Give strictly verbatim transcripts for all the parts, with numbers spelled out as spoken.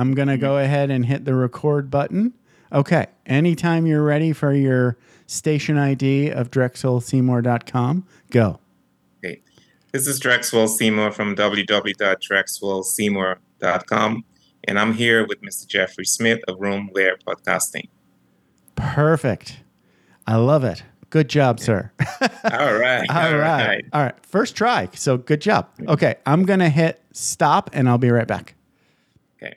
I'm going to go ahead and hit the record button. Okay. Anytime you're ready for your station I D of Drexel Seymour dot com, go. Great. This is Drexel Seymour from w w w dot Drexel Seymour dot com, and I'm here with Mister Jeffrey Smith of Roomware Podcasting. Perfect. I love it. Good job, sir. All right. All, All right. right. All right. First try. So good job. Okay. I'm going to hit stop and I'll be right back. Okay.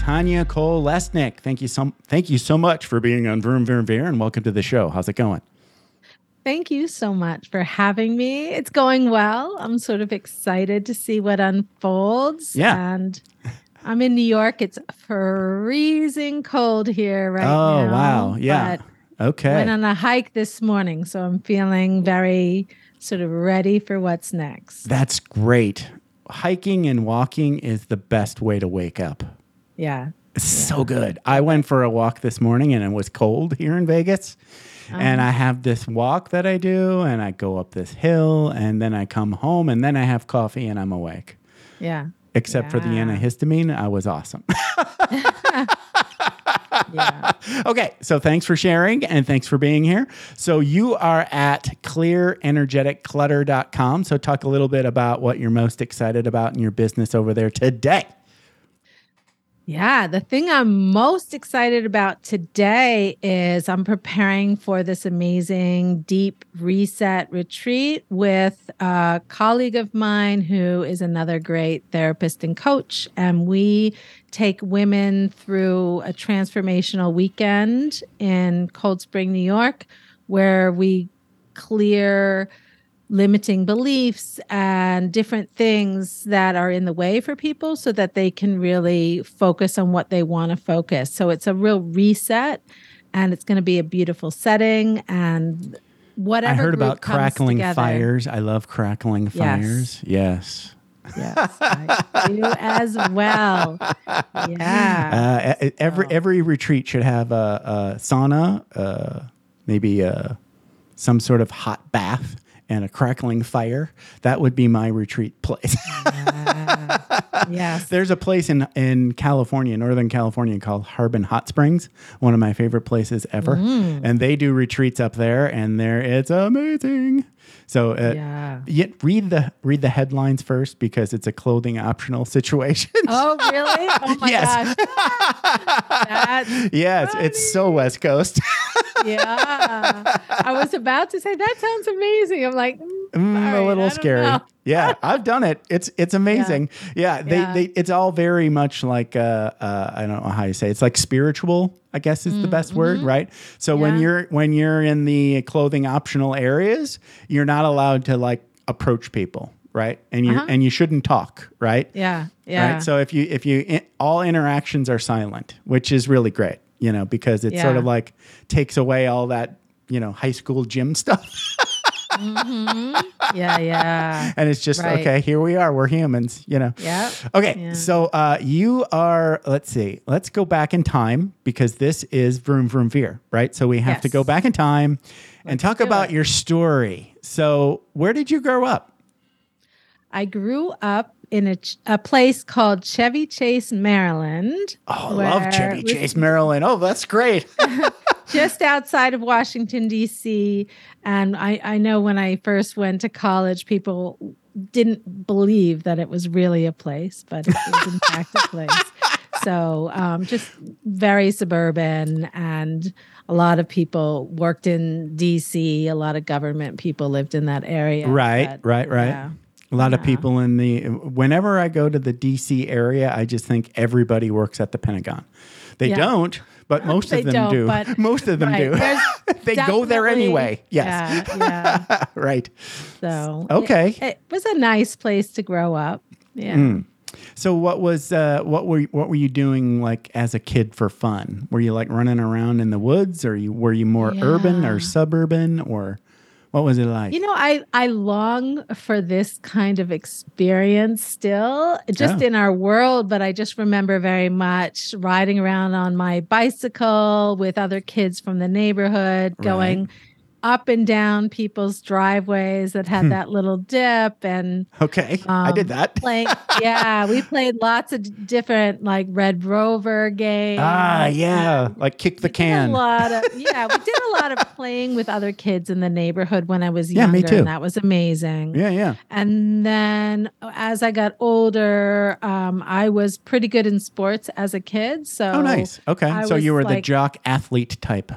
Tanya Cole Lesnick, thank you so thank you so much for being on Vroom Vroom Veer, and welcome to the show. How's it going? Thank you so much for having me. It's going well. I'm sort of excited to see what unfolds. Yeah, and I'm in New York. It's freezing cold here right oh, now. Oh wow! Yeah. But okay. Went on a hike this morning, so I'm feeling very sort of ready for what's next. That's great. Hiking and walking is the best way to wake up. Yeah. So yeah. good. I went for a walk this morning and it was cold here in Vegas. Um, and I have this walk that I do and I go up this hill and then I come home and then I have coffee and I'm awake. Yeah. Except yeah. for the antihistamine, I was awesome. yeah. Okay. So thanks for sharing and thanks for being here. So you are at clear energetic clutter dot com. So talk a little bit about what you're most excited about in your business over there today. Yeah, the thing I'm most excited about today is I'm preparing for this amazing deep reset retreat with a colleague of mine who is another great therapist and coach. And we take women through a transformational weekend in Cold Spring, New York, where we clear limiting beliefs and different things that are in the way for people so that they can really focus on what they want to focus. So it's a real reset and it's going to be a beautiful setting and whatever. I heard about crackling together, fires. I love crackling fires. Yes. Yes. yes I do as well. Yeah. Uh, every, every retreat should have a, a sauna, uh, maybe a, some sort of hot bath, and a crackling fire. That would be my retreat place. uh, yes. There's a place in, in California, Northern California, called Harbin Hot Springs, one of my favorite places ever. Mm. And they do retreats up there, and there it's amazing. So uh, yeah. yet read the read the headlines first because it's a clothing optional situation. Oh, really? Oh, my yes. gosh. yes, funny. It's so West Coast. yeah. I was about to say, that sounds amazing. I'm like, mm, mm, sorry, a little scary. yeah, I've done it. It's it's amazing. Yeah, yeah they yeah. they it's all very much like, uh, uh, I don't know how you say it. It's like spiritual, I guess is the best mm-hmm. word, right? So yeah. when you're when you're in the clothing optional areas, you're not allowed to like approach people, right? And you uh-huh. and you shouldn't talk, right? Yeah, yeah. Right? So if you if you all interactions are silent, which is really great, you know, because it yeah. sort of like takes away all that, you know, high school gym stuff. mm-hmm. Yeah, yeah. And it's just right. okay. Here we are. We're humans, you know. Yeah. Okay. Yeah. So uh, you are. Let's see. Let's go back in time because this is Vroom Vroom Veer, right? So we have yes. to go back in time let's and talk about it. Your story. So where did you grow up? I grew up in a, a place called Chevy Chase, Maryland. Oh, I love Chevy Chase, Maryland. Oh, that's great. Just outside of Washington, D C. And I, I know when I first went to college, people didn't believe that it was really a place, but it was in fact a place. So um, just very suburban, and a lot of people worked in D C. A lot of government people lived in that area. Right, but, right, right. Yeah. A lot yeah. of people in the, whenever I go to the D C area, I just think everybody works at the Pentagon. They yeah. don't, but most of them do. But, most of them right. do. They go there anyway. Yes. Yeah, yeah. Right. So okay, it, it was a nice place to grow up. Yeah. Mm. So what was uh, what were what were you doing like as a kid for fun? Were you like running around in the woods, or you, were you more yeah. urban or suburban, or what was it like? You know, I, I long for this kind of experience still, just yeah. in our world. But I just remember very much riding around on my bicycle with other kids from the neighborhood, going right. up and down people's driveways that had hmm. that little dip. And okay, um, I did that. playing, yeah, we played lots of different like Red Rover games. Ah, yeah, and like kick the can. A lot of, yeah, we did a lot of playing with other kids in the neighborhood when I was younger. Yeah, me too. And that was amazing. Yeah, yeah. And then as I got older, um, I was pretty good in sports as a kid. So oh, nice. Okay, I so you were like, the jock athlete type.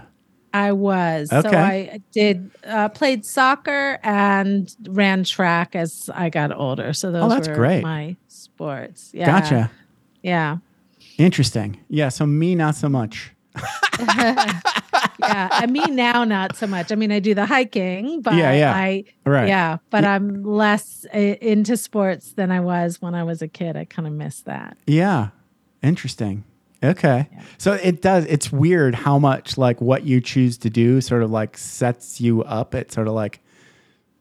I was. Okay. So I did, uh, played soccer and ran track as I got older. So those oh, that's were great. My sports. Yeah. Gotcha. Yeah. Interesting. Yeah. So me, not so much. Yeah. I mean, now, not so much. I mean, I do the hiking, but yeah, yeah. I, right. yeah, but yeah. I'm less uh, into sports than I was when I was a kid. I kind of miss that. Yeah. Interesting. Okay. Yeah. So it does, it's weird how much like what you choose to do sort of like sets you up. It sort of like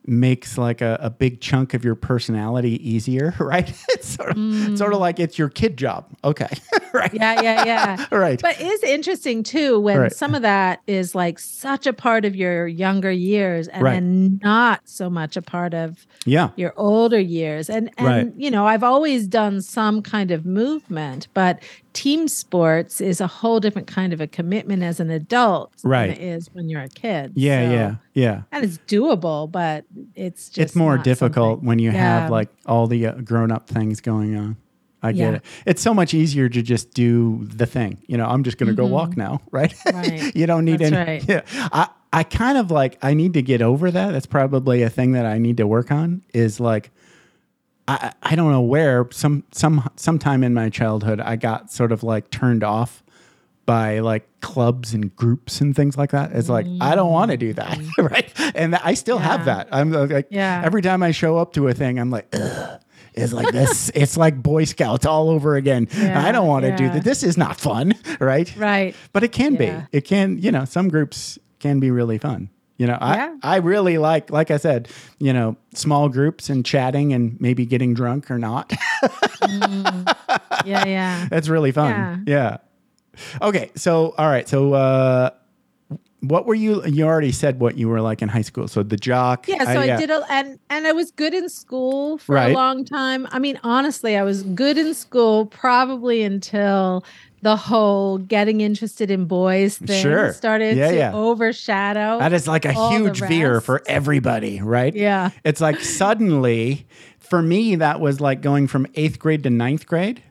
makes like a, a big chunk of your personality easier, right? It's sort of, mm. sort of like it's your kid job. Okay. Right. Yeah, yeah, yeah. Right. But it's interesting too when right. some of that is like such a part of your younger years and right. then not so much a part of yeah. your older years. And, and right. you know, I've always done some kind of movement, but team sports is a whole different kind of a commitment as an adult right. than it is when you're a kid. Yeah, so, yeah, yeah. And it's doable, but it's just It's more difficult something. When you yeah. have like all the uh, grown-up things going on. I get yeah. it. It's so much easier to just do the thing. You know, I'm just going to mm-hmm. go walk now, right? Right. You don't need That's any. Right. Yeah. I, I kind of like, I need to get over that. That's probably a thing that I need to work on is like, I, I don't know where, some some sometime in my childhood, I got sort of like turned off by like clubs and groups and things like that. It's like, mm. I don't want to do that, right? And I still yeah. have that. I'm like, yeah. every time I show up to a thing, I'm like, ugh. It's like this. It's like Boy Scouts all over again. Yeah, I don't want to yeah. do that. This is not fun, right? Right. But it can yeah. be. It can, you know, some groups can be really fun. You know, I, yeah. I really like, like I said, you know, small groups and chatting and maybe getting drunk or not. mm. Yeah, yeah. That's really fun. Yeah. yeah. Okay. So, all right. So, uh, what were you, you already said what you were like in high school. So the jock. Yeah. So I, yeah. I did, a, and, and I was good in school for right. a long time. I mean, honestly, I was good in school probably until the whole getting interested in boys thing sure. started yeah, to yeah. overshadow. That is like a huge veer for everybody, right? Yeah. It's like suddenly, for me, that was like going from eighth grade to ninth grade.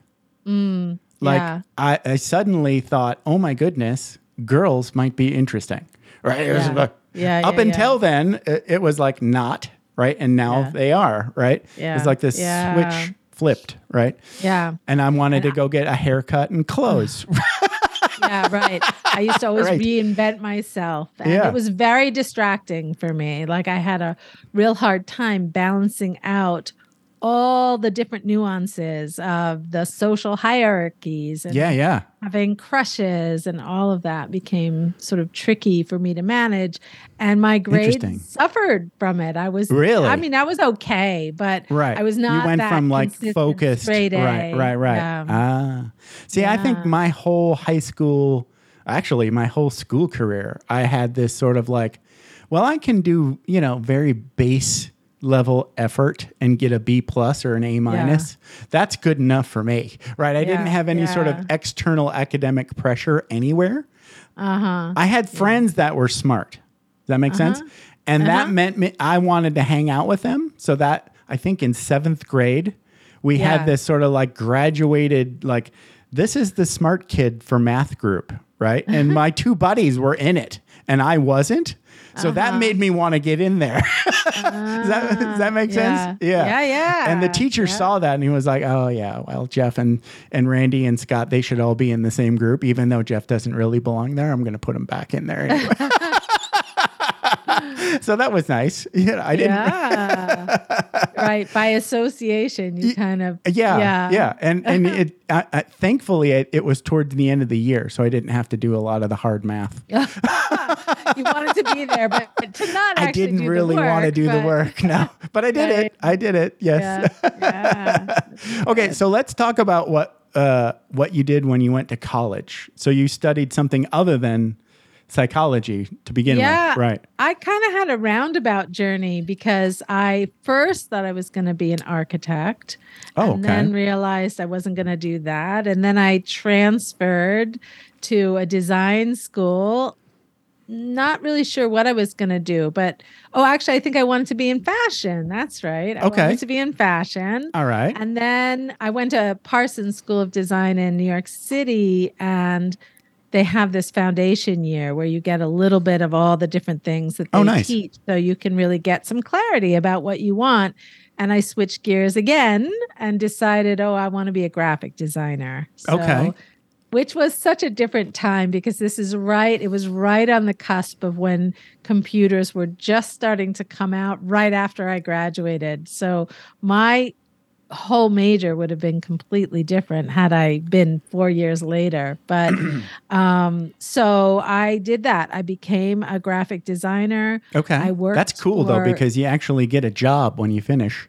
Mm, like yeah. I, I suddenly thought, oh my goodness, girls might be interesting, right? It was yeah. like, yeah, up yeah, until yeah. then, it, it was like not, right? And now yeah. they are, right? Yeah. It's like this yeah. switch flipped, right? Yeah. And I wanted and to I, go get a haircut and clothes. Yeah, right. I used to always right. reinvent myself. And yeah. it was very distracting for me. Like I had a real hard time balancing out all the different nuances of the social hierarchies. And yeah, yeah. having crushes and all of that became sort of tricky for me to manage. And my grades suffered from it. I was really, I mean, I was okay, but right. I was not You went that from like focused. Right, right, right. Um, ah. See, yeah. I think my whole high school, actually my whole school career, I had this sort of like, well, I can do, you know, very base level effort and get a B plus or an A minus, yeah. that's good enough for me, right? I yeah, didn't have any yeah. sort of external academic pressure anywhere. Uh-huh. I had friends yeah. that were smart. Does that make uh-huh. sense? And uh-huh. that meant me, I wanted to hang out with them. So that, I think in seventh grade, we yeah. had this sort of like graduated, like, this is the smart kid for math group, right? And my two buddies were in it. and I wasn't. So uh-huh. that made me want to get in there. uh, does, that, does that make yeah. sense? Yeah. Yeah, yeah. And the teacher yeah. saw that and he was like, oh, yeah, well, Jeff and, and Randy and Scott, they should all be in the same group. Even though Jeff doesn't really belong there, I'm going to put him back in there anyway. So that was nice. Yeah, I didn't. Yeah. Right. By association, you kind of. Yeah. Yeah. yeah. And and it I, I, thankfully, it, it was towards the end of the year. So I didn't have to do a lot of the hard math. You wanted to be there, but, but to not actually I didn't do really the work, want to do but, the work. No, but I did but, it. I did it. Yes. Yeah, yeah. Okay. So let's talk about what uh, what you did when you went to college. So you studied something other than psychology to begin yeah, with, right? I kind of had a roundabout journey because I first thought I was going to be an architect oh, and okay. then realized I wasn't going to do that. And then I transferred to a design school, not really sure what I was going to do, but oh, actually, I think I wanted to be in fashion. That's right. I okay. wanted to be in fashion. All right. And then I went to Parsons School of Design in New York City, and they have this foundation year where you get a little bit of all the different things that they oh, nice. teach. So you can really get some clarity about what you want. And I switched gears again and decided, oh, I want to be a graphic designer. So, okay. Which was such a different time because this is right. It was right on the cusp of when computers were just starting to come out right after I graduated. So my whole major would have been completely different had I been four years later. But um, so I did that. I became a graphic designer. Okay. I worked That's cool for, though, because you actually get a job when you finish.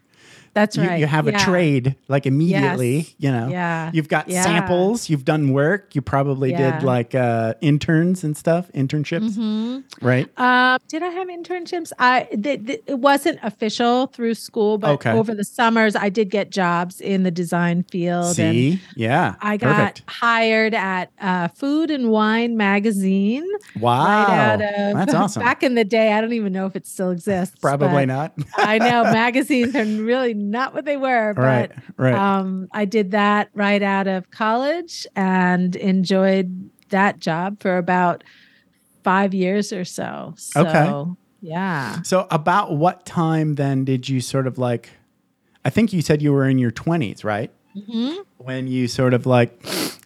That's right. You, you have yeah. a trade like immediately, yes. you know, yeah. you've got yeah. samples, you've done work. You probably yeah. did like uh, interns and stuff, internships, mm-hmm. right? Uh, did I have internships? I th- th- It wasn't official through school, but okay. over the summers, I did get jobs in the design field. See? And yeah. I got Perfect. hired at uh, Food and Wine magazine. Wow. Right out of, That's awesome. Back in the day, I don't even know if it still exists. Probably not. I know magazines are really not what they were, but right, right. Um, I did that right out of college and enjoyed that job for about five years or so. So okay. yeah. So about what time then did you sort of like, I think you said you were in your twenties, right? Mm-hmm. When you sort of like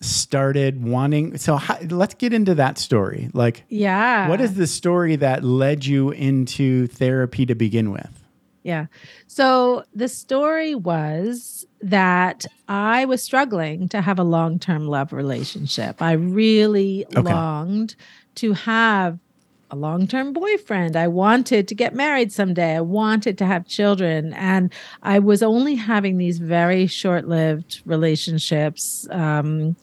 started wanting, so how, let's get into that story. Like, yeah, what is the story that led you into therapy to begin with? Yeah. So the story was that I was struggling to have a long-term love relationship. I really okay. longed to have a long-term boyfriend. I wanted to get married someday. I wanted to have children. And I was only having these very short-lived relationships. Um,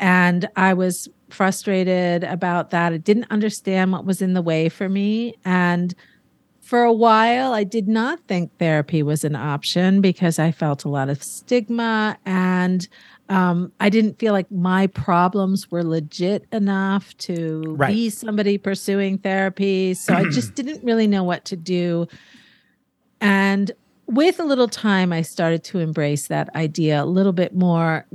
and I was frustrated about that. I didn't understand what was in the way for me. And for a while, I did not think therapy was an option because I felt a lot of stigma, and um, I didn't feel like my problems were legit enough to right. be somebody pursuing therapy. So I just didn't really know what to do. And with a little time, I started to embrace that idea a little bit more,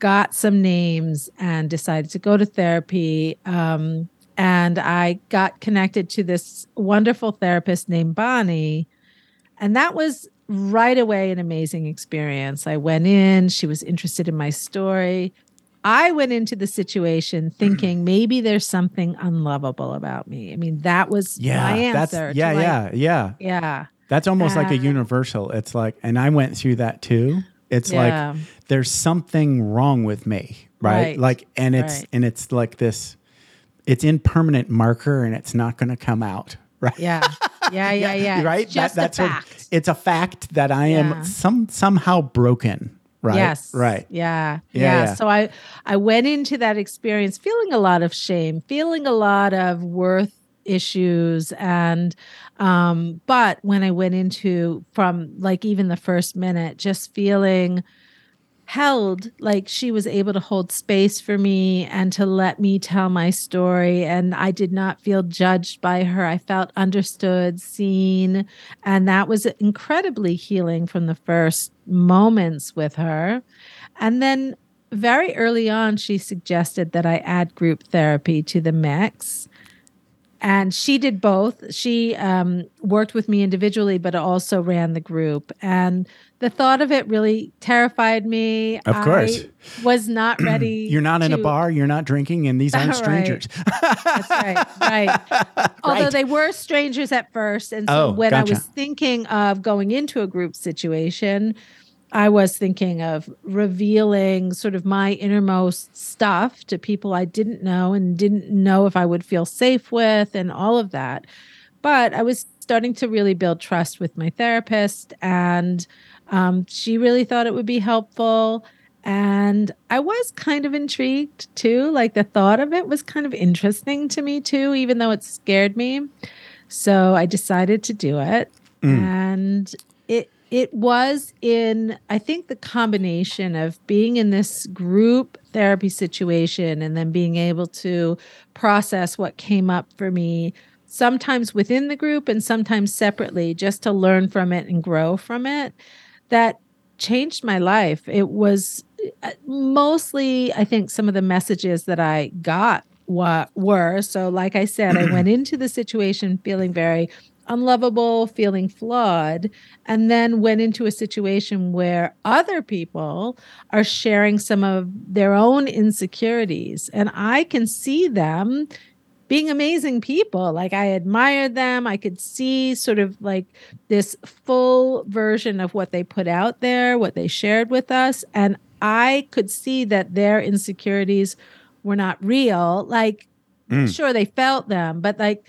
got some names, and decided to go to therapy. Um And I got connected to this wonderful therapist named Bonnie. And that was right away an amazing experience. I went in. She was interested in my story. I went into the situation thinking maybe there's something unlovable about me. I mean, that was yeah, my answer. That's, yeah, yeah, like, yeah. Yeah. That's almost uh, like a universal. It's like, and I went through that too. It's yeah. like there's something wrong with me, right? right. Like, and it's right. and it's like this. It's in permanent marker and it's not going to come out, right? Yeah, yeah, yeah, yeah. Right? It's just that, that's a fact. A, it's a fact that I yeah. am some somehow broken, right? Yes. Right. Yeah. Yeah, yeah. yeah. So I, I went into that experience feeling a lot of shame, feeling a lot of worth issues. And, um, but when I went into from like even the first minute, just feeling held, like she was able to hold space for me and to let me tell my story. And I did not feel judged by her. I felt understood, seen. And that was incredibly healing from the first moments with her. And then very early on, she suggested that I add group therapy to the mix. And she did both. She um, worked with me individually, but also ran the group. And the thought of it really terrified me. Of course. I was not ready. You're not to... in a bar. You're not drinking. And these aren't strangers. Right. That's right. Right. Although right. they were strangers at first. And so oh, when gotcha. I was thinking of going into a group situation, I was thinking of revealing sort of my innermost stuff to people I didn't know and didn't know if I would feel safe with and all of that. But I was starting to really build trust with my therapist, and um, she really thought it would be helpful. And I was kind of intrigued too. Like the thought of it was kind of interesting to me too, even though it scared me. So I decided to do it. Mm. And it, It was in, I think, the combination of being in this group therapy situation and then being able to process what came up for me, sometimes within the group and sometimes separately, just to learn from it and grow from it, that changed my life. It was mostly, I think, some of the messages that I got wa- were. So like I said, I went into the situation feeling very unlovable, feeling flawed, and then went into a situation where other people are sharing some of their own insecurities. And I can see them being amazing people. Like I admired them. I could see sort of like this full version of what they put out there, what they shared with us. And I could see that their insecurities were not real. Like, mm. sure, they felt them, but like,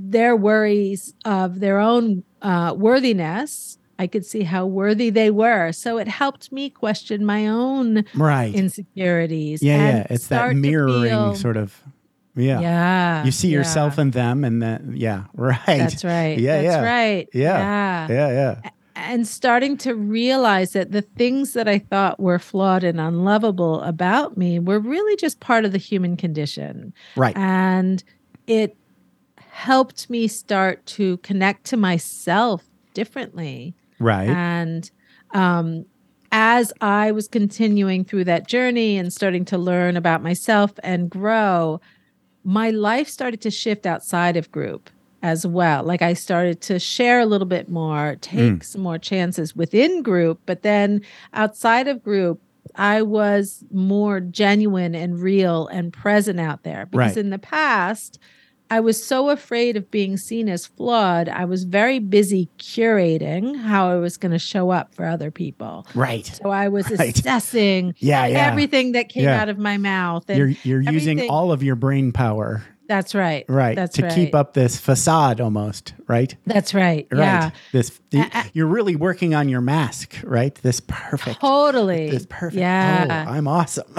their worries of their own uh, worthiness. I could see how worthy they were. So it helped me question my own right. insecurities. Yeah, and yeah. It's that mirroring feel, sort of, yeah. yeah. You see yeah. yourself in them and then, yeah, right. That's right. Yeah, That's yeah. right. Yeah. Yeah. yeah, yeah. And starting to realize that the things that I thought were flawed and unlovable about me were really just part of the human condition. Right. And it helped me start to connect to myself differently. Right. And um, as I was continuing through that journey and starting to learn about myself and grow, my life started to shift outside of group as well. Like I started to share a little bit more, take mm. some more chances within group, but then outside of group, I was more genuine and real and present out there. Because right. in the past, I was so afraid of being seen as flawed. I was very busy curating how I was going to show up for other people. Right. So I was right. assessing yeah, yeah. everything that came yeah. out of my mouth. And you're you're everything. using all of your brain power. That's right. Right. That's to right. keep up this facade almost, right? That's right. Right. Yeah. This the, I, you're really working on your mask, right? This perfect. Totally. This perfect. Yeah. Oh, I'm awesome.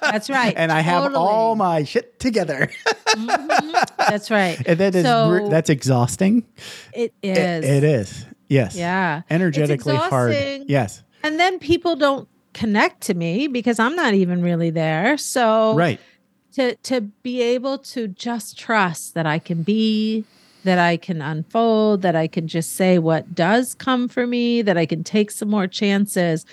That's right. And I have totally. all my shit together. mm-hmm. That's right. And that is so, that's exhausting. It is. It, it is. Yes. Yeah. Energetically hard. Yes. And then people don't connect to me because I'm not even really there. So right. To to be able to just trust that I can be, that I can unfold, that I can just say what does come for me, that I can take some more chances,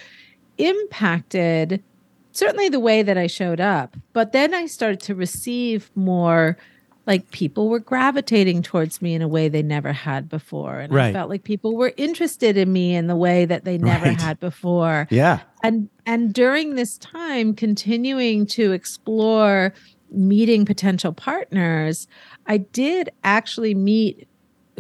impacted certainly the way that I showed up. But then I started to receive more, like people were gravitating towards me in a way they never had before. And right. I felt like people were interested in me in the way that they never right. had before. Yeah. And and during this time, continuing to explore meeting potential partners, I did actually meet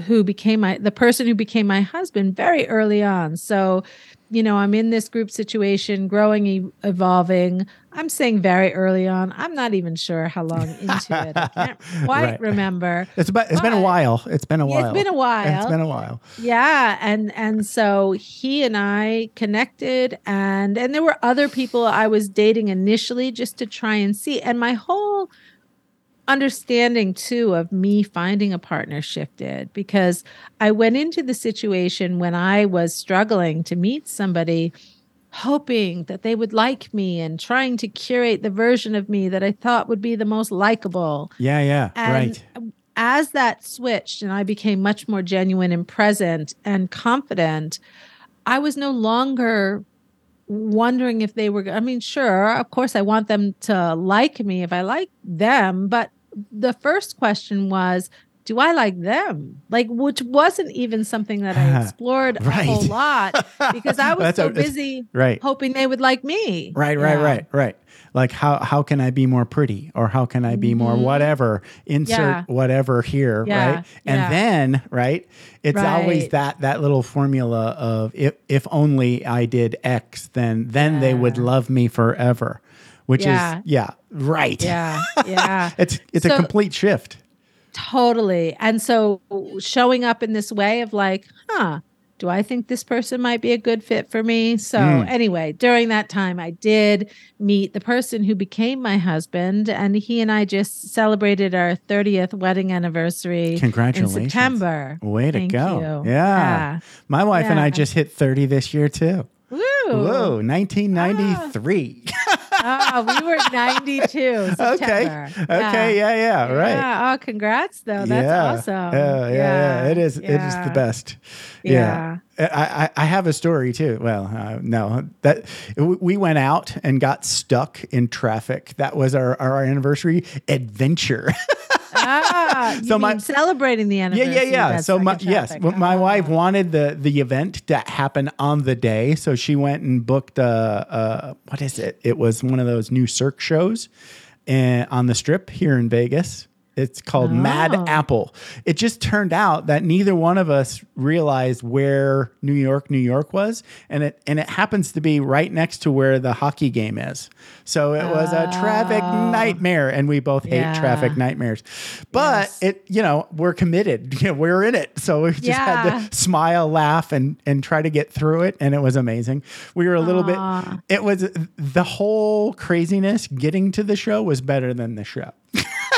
who became my the person who became my husband very early on. So, you know, I'm in this group situation, growing, e- evolving. I'm saying very early on. I'm not even sure how long into it. I can't quite right. remember. It's about, it's been a while. It's been a while. It's been a while. It's been a while. Yeah. And and so he and I connected, and and there were other people I was dating initially just to try and see. And my whole understanding too of me finding a partner shifted, because I went into the situation when I was struggling to meet somebody, hoping that they would like me and trying to curate the version of me that I thought would be the most likable. Yeah, yeah, and right. as that switched and I became much more genuine and present and confident, I was no longer wondering if they were, I mean, sure, of course I want them to like me if I like them, but the first question was, do I like them? Like, which wasn't even something that I explored uh, right. a whole lot because I was so a, busy right. hoping they would like me. Right, right, yeah. right, right. Like, how, how can I be more pretty, or how can I be more whatever, insert yeah. whatever here, yeah. right? And yeah. then, right, it's right. always that that little formula of if, if only I did X, then then yeah. they would love me forever, which yeah. is, yeah, right. Yeah, yeah. it's it's so, a complete shift. Totally. And so showing up in this way of like, huh, do I think this person might be a good fit for me? So mm. anyway, during that time, I did meet the person who became my husband, and he and I just celebrated our thirtieth wedding anniversary. Congratulations. In September. Way to Thank go. You. Yeah. yeah. My wife yeah. and I just hit thirty this year too. Woo. Whoa, nineteen ninety-three. Ah. oh, we were ninety-two. September. Okay. Yeah. Okay. Yeah. Yeah. Right. Yeah. Oh, congrats though. That's yeah. awesome. Yeah, yeah. Yeah. It is. Yeah. It is the best. Yeah. yeah. I, I, I have a story too. Well, uh, no, that we went out and got stuck in traffic. That was our, our anniversary adventure. Ah, so my celebrating the anniversary. Yeah, yeah, yeah. That's so my yes, well, my oh. wife wanted the the event to happen on the day, so she went and booked a, a what is it? It was one of those new Cirque shows, and on the Strip here in Vegas. It's called oh. Mad Apple. It just turned out that neither one of us realized where New York, New York was, and it and it happens to be right next to where the hockey game is. So it was oh. a traffic nightmare, and we both yeah. hate traffic nightmares. But yes. it, you know, we're committed. You know, we're in it, so we just yeah. had to smile, laugh, and and try to get through it. And it was amazing. We were a little Aww. bit. It was the whole craziness. Getting to the show was better than the show.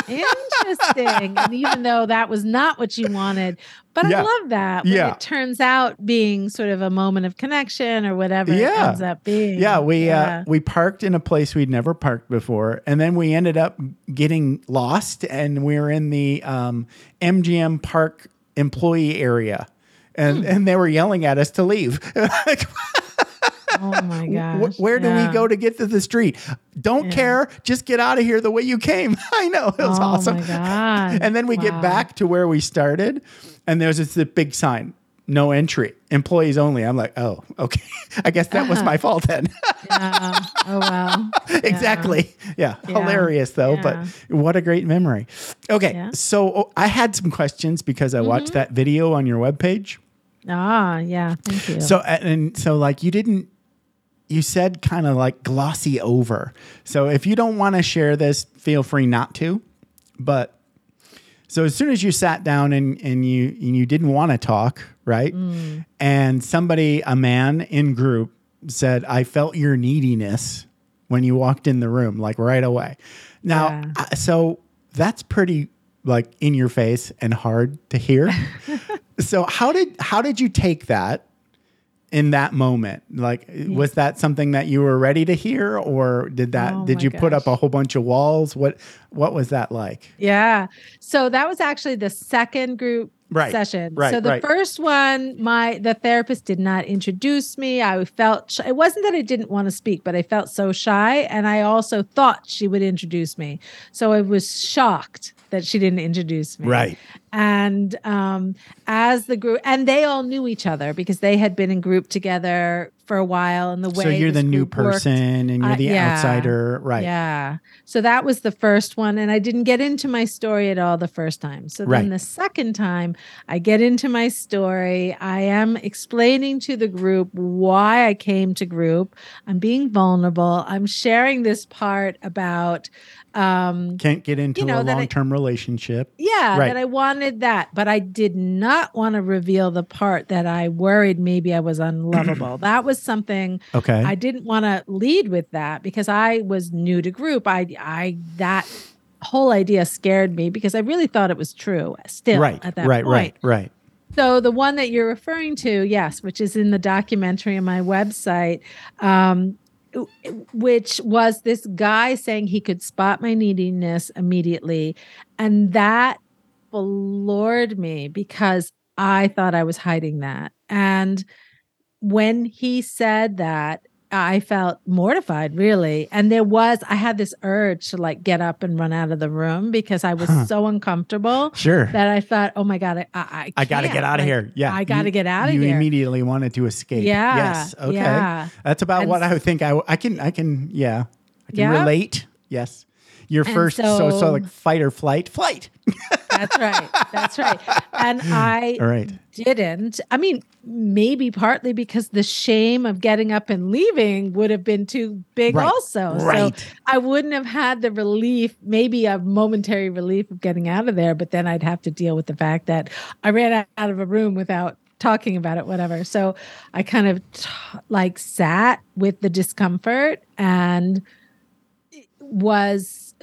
Interesting. And even though that was not what you wanted, but yeah. I love that when yeah. it turns out being sort of a moment of connection or whatever yeah. it ends up being. Yeah, we yeah. Uh, we parked in a place we'd never parked before, and then we ended up getting lost, and we were in the um, M G M Park employee area, and hmm. and they were yelling at us to leave. Oh my gosh. Where do yeah. we go to get to the street? Don't yeah. care. Just get out of here the way you came. I know. It was oh awesome. My God. And then we wow. get back to where we started, and there's this big sign, no entry, employees only. I'm like, oh, okay. I guess that was my fault then. yeah. Oh, wow. Yeah. Exactly. Yeah. yeah. Hilarious though, yeah. but what a great memory. Okay. Yeah. So oh, I had some questions because I mm-hmm. watched that video on your webpage. Ah, yeah. Thank you. So, and so like you didn't, you said kind of like glossy over. So if you don't want to share this, feel free not to. But so as soon as you sat down and, and you and you didn't want to talk, right? Mm. And somebody, a man in group said, I felt your neediness when you walked in the room, like right away. Now, yeah. I, so that's pretty like in your face and hard to hear. So how did how did you take that? In that moment, like, yes. was that something that you were ready to hear, or did that, oh did you gosh. put up a whole bunch of walls? What, what was that like? Yeah. So that was actually the second group right. session. Right. So the right. first one, my, the therapist did not introduce me. I felt, it wasn't that I didn't want to speak, but I felt so shy. And I also thought she would introduce me. So I was shocked that she didn't introduce me. Right. And um, as the group, and they all knew each other because they had been in group together for a while. And the way so you're the new person worked, and you're uh, the yeah, outsider, right? Yeah. So that was the first one, and I didn't get into my story at all the first time. So right. then the second time, I get into my story. I am explaining to the group why I came to group. I'm being vulnerable. I'm sharing this part about um, can't get into you know, a long-term I, relationship. Yeah, right. that I want. that, but I did not want to reveal the part that I worried maybe I was unlovable. That was something okay. I didn't want to lead with that because I was new to group. I, I, that whole idea scared me because I really thought it was true still right, at that right, point. Right, right, right. So the one that you're referring to, yes, which is in the documentary on my website, um, which was this guy saying he could spot my neediness immediately. And that floored me because I thought I was hiding that. And when he said that, I felt mortified, really. And there was, I had this urge to like get up and run out of the room because I was huh. so uncomfortable sure. that I thought, oh my God, I I, I, I got to get out of like, here. Yeah. I got to get out of here. You immediately wanted to escape. Yeah. Yes. Okay. Yeah. That's about and what I think I, I can, I can, yeah. I can yeah. relate. Yes. Your and first, so, so so like fight or flight, flight. That's right. That's right. And I right. didn't. I mean, maybe partly because the shame of getting up and leaving would have been too big right. also. Right. So I wouldn't have had the relief, maybe a momentary relief of getting out of there, but then I'd have to deal with the fact that I ran out of a room without talking about it, whatever. So I kind of t- like sat with the discomfort and was...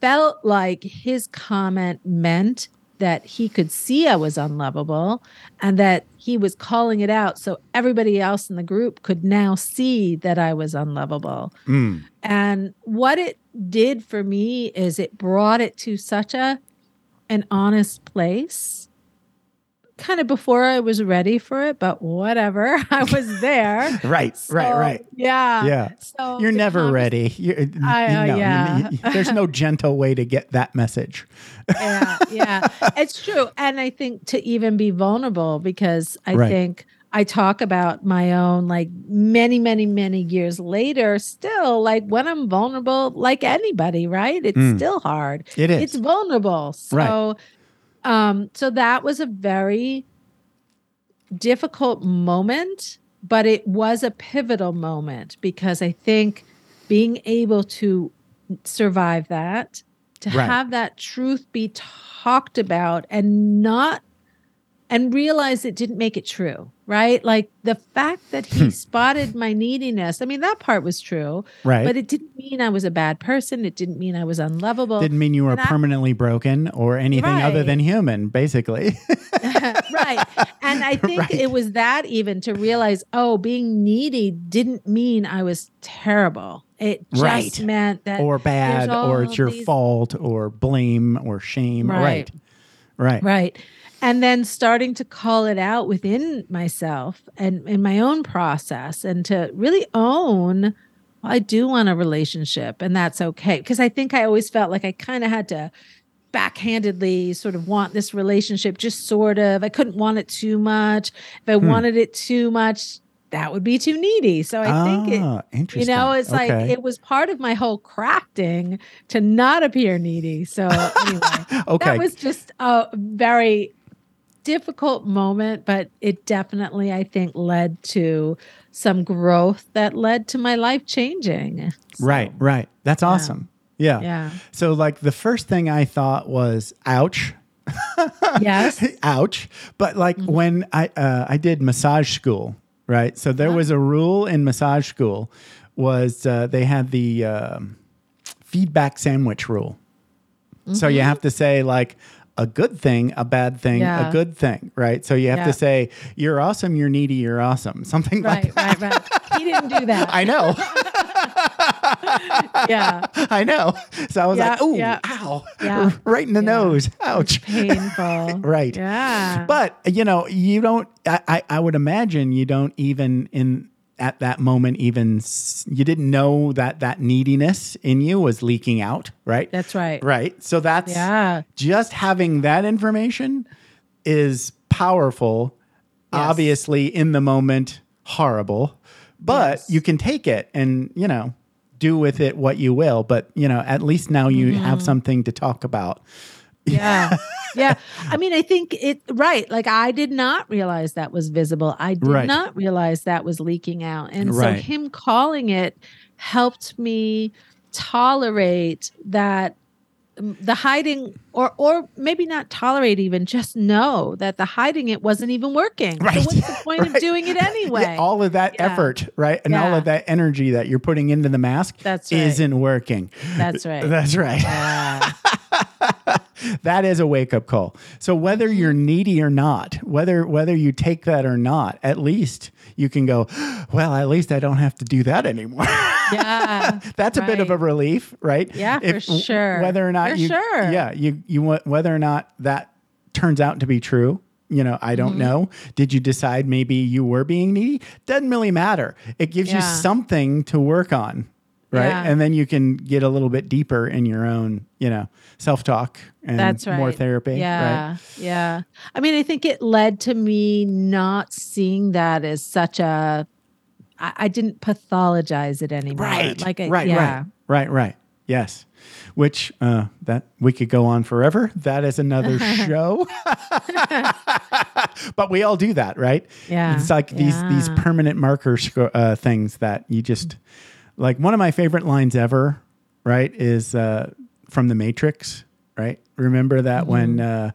felt like his comment meant that he could see I was unlovable and that he was calling it out so everybody else in the group could now see that I was unlovable. Mm. And what it did for me is it brought it to such a an honest place, kind of before I was ready for it, but whatever, I was there. right, so, right, right. Yeah. Yeah. So you're never comes, ready. You're, I, uh, no, yeah. You, you, there's no gentle way to get that message. yeah, yeah. It's true. And I think to even be vulnerable, because I right. think I talk about my own, like many, many, many years later, still like when I'm vulnerable, like anybody, right? It's mm. still hard. It is. It's vulnerable. So right. Um, so that was a very difficult moment, but it was a pivotal moment because I think being able to survive that, to right. have that truth be talked about and not, and realize it didn't make it true, right? Like the fact that he spotted my neediness, I mean, that part was true, right? But it didn't mean I was a bad person. It didn't mean I was unlovable. Didn't mean you were and permanently I, broken or anything right. other than human, basically. right. And I think right. it was that even to realize, oh, being needy didn't mean I was terrible. It just right. meant that. Or bad, or it's your these... fault, or blame, or shame. Right. Right. Right. right. And then starting to call it out within myself and in my own process and to really own, well, I do want a relationship and that's okay. Because I think I always felt like I kind of had to backhandedly sort of want this relationship, just sort of. I couldn't want it too much. If I hmm. wanted it too much, that would be too needy. So I ah, think it, you know, it's okay. like it was part of my whole crafting to not appear needy. So anyway, okay. that was just a very... difficult moment, but it definitely, I think, led to some growth that led to my life changing. So, right, right. That's yeah. awesome. Yeah. Yeah. So, like, the first thing I thought was, ouch. Yes. Ouch. But, like, mm-hmm. when I uh, I did massage school, right? So there yeah. was a rule in massage school was uh, they had the um, feedback sandwich rule. Mm-hmm. So you have to say, like, a good thing, a bad thing, yeah. a good thing, right? So you have yeah. to say, you're awesome, you're needy, you're awesome. Something right, like that. Right, right. He didn't do that. I know. yeah. I know. So I was yeah, like, ooh, yeah. ow, yeah. right in the yeah. nose. Ouch. It's painful. right. Yeah. But, you know, you don't, I, I, I would imagine you don't even in, at that moment, even you didn't know that that neediness in you was leaking out, right? That's right. Right. So that's yeah. just having that information is powerful, yes. obviously in the moment, horrible, but yes. you can take it and, you know, do with it what you will. But, you know, at least now you mm-hmm. have something to talk about. Yeah. Yeah. I mean, I think it, right. Like I did not realize that was visible. I did right. not realize that was leaking out. And right. so him calling it helped me tolerate that the hiding or, or maybe not tolerate even, just know that the hiding it wasn't even working. Right. So what's the point right. of doing it anyway? Yeah, all of that yeah. effort, right? And yeah. all of that energy that you're putting into the mask That's right. isn't working. That's right. That's right. Yeah. That is a wake-up call. So whether you're needy or not, whether whether you take that or not, at least you can go, well, at least I don't have to do that anymore. Yeah. That's right. a bit of a relief, right? Yeah, if, for sure. Whether or not for you, sure. yeah, you you want whether or not that turns out to be true, you know, I don't mm-hmm. know. Did you decide maybe you were being needy? Doesn't really matter. It gives yeah. you something to work on, right? Yeah. And then you can get a little bit deeper in your own, you know, self-talk and That's right. more therapy. Yeah, right? yeah. I mean, I think it led to me not seeing that as such a, I, I didn't pathologize it anymore. Right, like I, right, yeah. right, right, right. Yes. Which uh, that we could go on forever. That is another show. But we all do that, right? Yeah. It's like yeah. these these permanent markers uh, things that you just like. One of my favorite lines ever, right, is uh, from The Matrix, right? Remember that mm-hmm. when uh,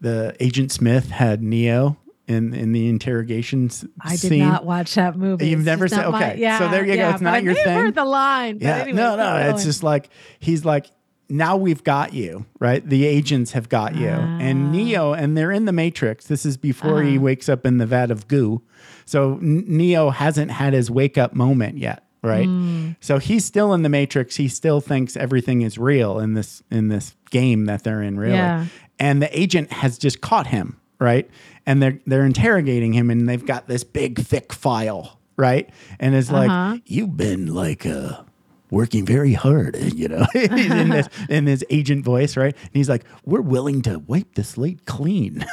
the Agent Smith had Neo in in the interrogation scene? I did not watch that movie. You've never seen? Okay, my, yeah, so there you yeah, go. It's not I your thing. I heard the line. But yeah. anyway, no, no, it's going. Just like, he's like, now we've got you, right? The agents have got you. Ah. And Neo, and they're in the Matrix. This is before uh-huh. he wakes up in the vat of goo. So Neo hasn't had his wake-up moment yet, right? Mm. So he's still in the Matrix. He still thinks everything is real in this in this game that they're in, really. Yeah. And the agent has just caught him, right? And they're they're interrogating him, and they've got this big, thick file, right? And it's like, uh-huh. you've been like a... working very hard, you know, in, this, in his agent voice, right? And he's like, we're willing to wipe the slate clean.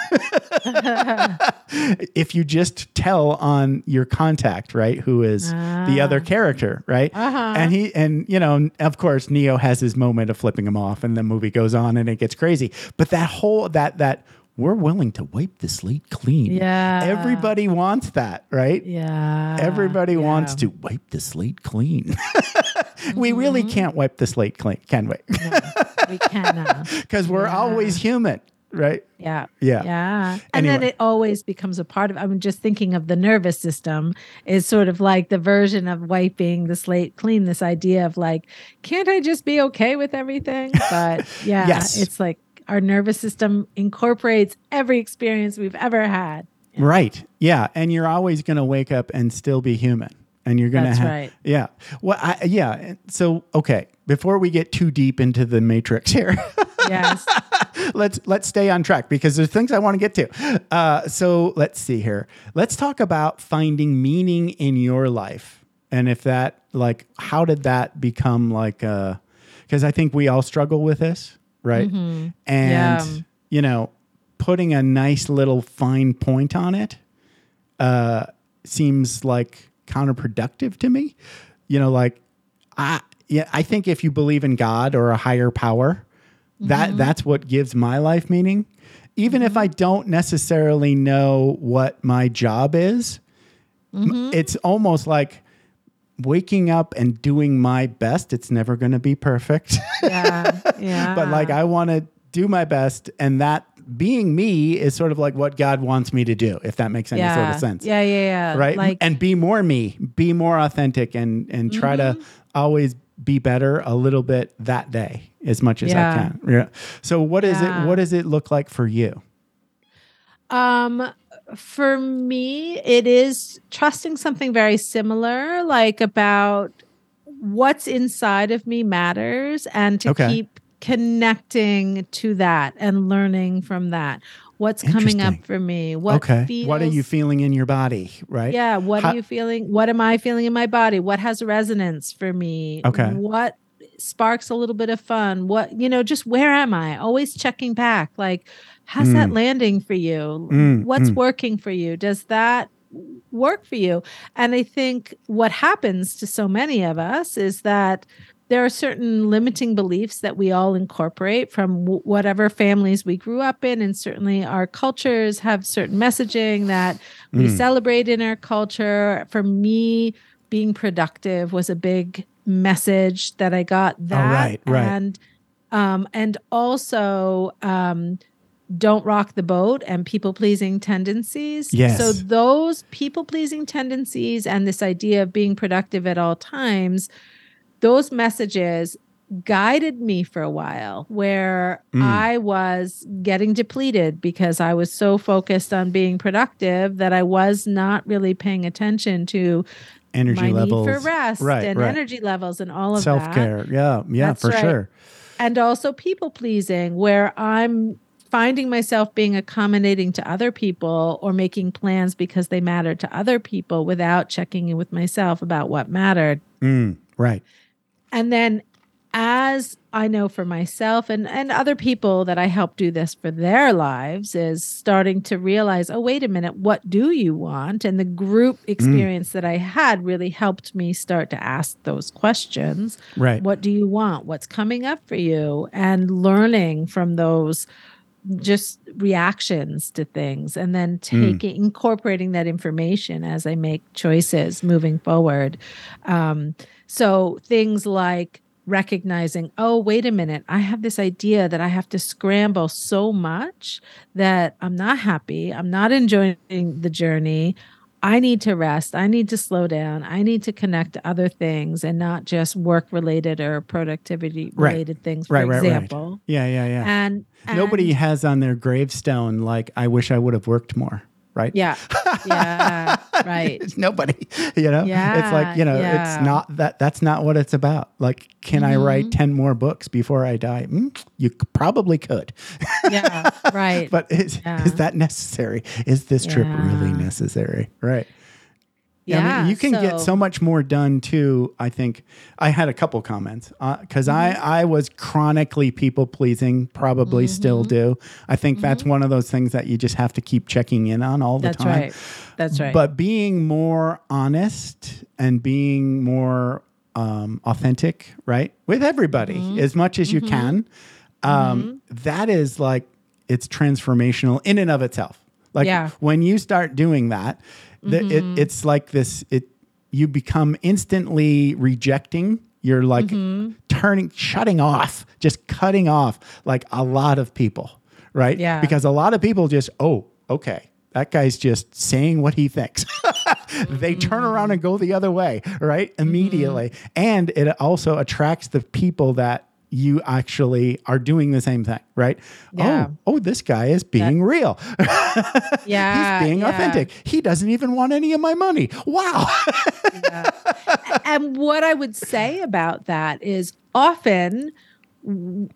If you just tell on your contact, right, who is ah. the other character, right? Uh-huh. And, he, and you know, of course, Neo has his moment of flipping him off, and the movie goes on and it gets crazy. But that whole, that, that, we're willing to wipe the slate clean. Yeah. Everybody wants that, right? Yeah. Everybody yeah. wants to wipe the slate clean. Mm-hmm. We really can't wipe the slate clean, can we? No, we cannot. Because we're yeah. always human, right? Yeah. Yeah. Yeah. And anyway. Then it always becomes a part of, I'm just thinking of the nervous system is sort of like the version of wiping the slate clean, this idea of like, can't I just be okay with everything? But yeah, yes. it's like, our nervous system incorporates every experience we've ever had. Yeah. Right. Yeah. And you're always going to wake up and still be human. And you're going to have, right. yeah. Well, I, yeah. So, okay. Before we get too deep into the Matrix here, yes. let's, let's stay on track because there's things I want to get to. Uh, so let's see here. Let's talk about finding meaning in your life. And if that, like, how did that become like, uh, cause I think we all struggle with this. Right. Mm-hmm. And, yeah. you know, putting a nice little fine point on it uh, seems like counterproductive to me. You know, like, I, yeah, I think if you believe in God or a higher power, mm-hmm. that that's what gives my life meaning. Even mm-hmm. if I don't necessarily know what my job is, mm-hmm. it's almost like, waking up and doing my best. It's never going to be perfect. Yeah, yeah. But like, I want to do my best. And that being me is sort of like what God wants me to do, if that makes any yeah. sort of sense. Yeah, yeah, yeah. Right? Like, and be more me, be more authentic and, and try mm-hmm. to always be better a little bit that day as much as yeah. I can. Yeah. So what is yeah. it, what does it look like for you? Um, For me, it is trusting something very similar, like about what's inside of me matters and to okay. keep connecting to that and learning from that. What's coming up for me? What okay. feels, what are you feeling in your body, right? Yeah. What How, are you feeling? What am I feeling in my body? What has resonance for me? Okay. What sparks a little bit of fun? What, you know, just where am I? Always checking back. Like, how's mm. that landing for you? Mm. What's mm. working for you? Does that work for you? And I think what happens to so many of us is that there are certain limiting beliefs that we all incorporate from w- whatever families we grew up in. And certainly our cultures have certain messaging that mm. we celebrate in our culture. For me, being productive was a big message that I got that. Oh, right, right. And, um, and also... Um, don't rock the boat and people-pleasing tendencies. Yes. So those people-pleasing tendencies and this idea of being productive at all times, those messages guided me for a while where mm. I was getting depleted because I was so focused on being productive that I was not really paying attention to energy my levels. Need for rest right, and right. energy levels and all of Self-care. That. Self-care. Yeah, yeah, That's for right. sure. And also people-pleasing where I'm finding myself being accommodating to other people or making plans because they mattered to other people without checking in with myself about what mattered. Mm, right. And then as I know for myself and, and other people that I help do this for their lives is starting to realize, oh, wait a minute, what do you want? And the group experience mm. that I had really helped me start to ask those questions. Right. What do you want? What's coming up for you? And learning from those just reactions to things and then taking, mm. incorporating that information as I make choices moving forward. Um, so things like recognizing, oh, wait a minute, I have this idea that I have to scramble so much that I'm not happy. I'm not enjoying the journey. I need to rest. I need to slow down. I need to connect to other things and not just work-related or productivity-related right. things, for right, right, example. Right. Yeah, yeah, yeah. And, and nobody has on their gravestone, like, I wish I would have worked more. Right. Yeah. Yeah. Right. It's nobody, you know, yeah, it's like, you know, yeah. it's not that that's not what it's about. Like, can mm-hmm. I write ten more books before I die? Mm, you probably could. Yeah. Right. But is, yeah. is that necessary? Is this yeah. trip really necessary? Right. Yeah. yeah I mean, you can so. get so much more done too. I think I had a couple comments because uh, mm-hmm. I, I was chronically people pleasing, probably mm-hmm. still do. I think mm-hmm. that's one of those things that you just have to keep checking in on all the that's time. That's right. That's right. But being more honest and being more um, authentic, right, with everybody mm-hmm. as much as mm-hmm. you can, um, mm-hmm. that is like, it's transformational in and of itself. Like yeah. when you start doing that, The, mm-hmm. it, it's like this, it, you become instantly rejecting. You're like mm-hmm. turning, shutting off, just cutting off like a lot of people, right? Yeah. Because a lot of people just, oh, okay, that guy's just saying what he thinks. mm-hmm. They turn around and go the other way, right? Immediately. Mm-hmm. And it also attracts the people that you actually are doing the same thing, right? Yeah. Oh, oh, this guy is being that, real. yeah. He's being yeah. authentic. He doesn't even want any of my money. Wow. yeah. And what I would say about that is often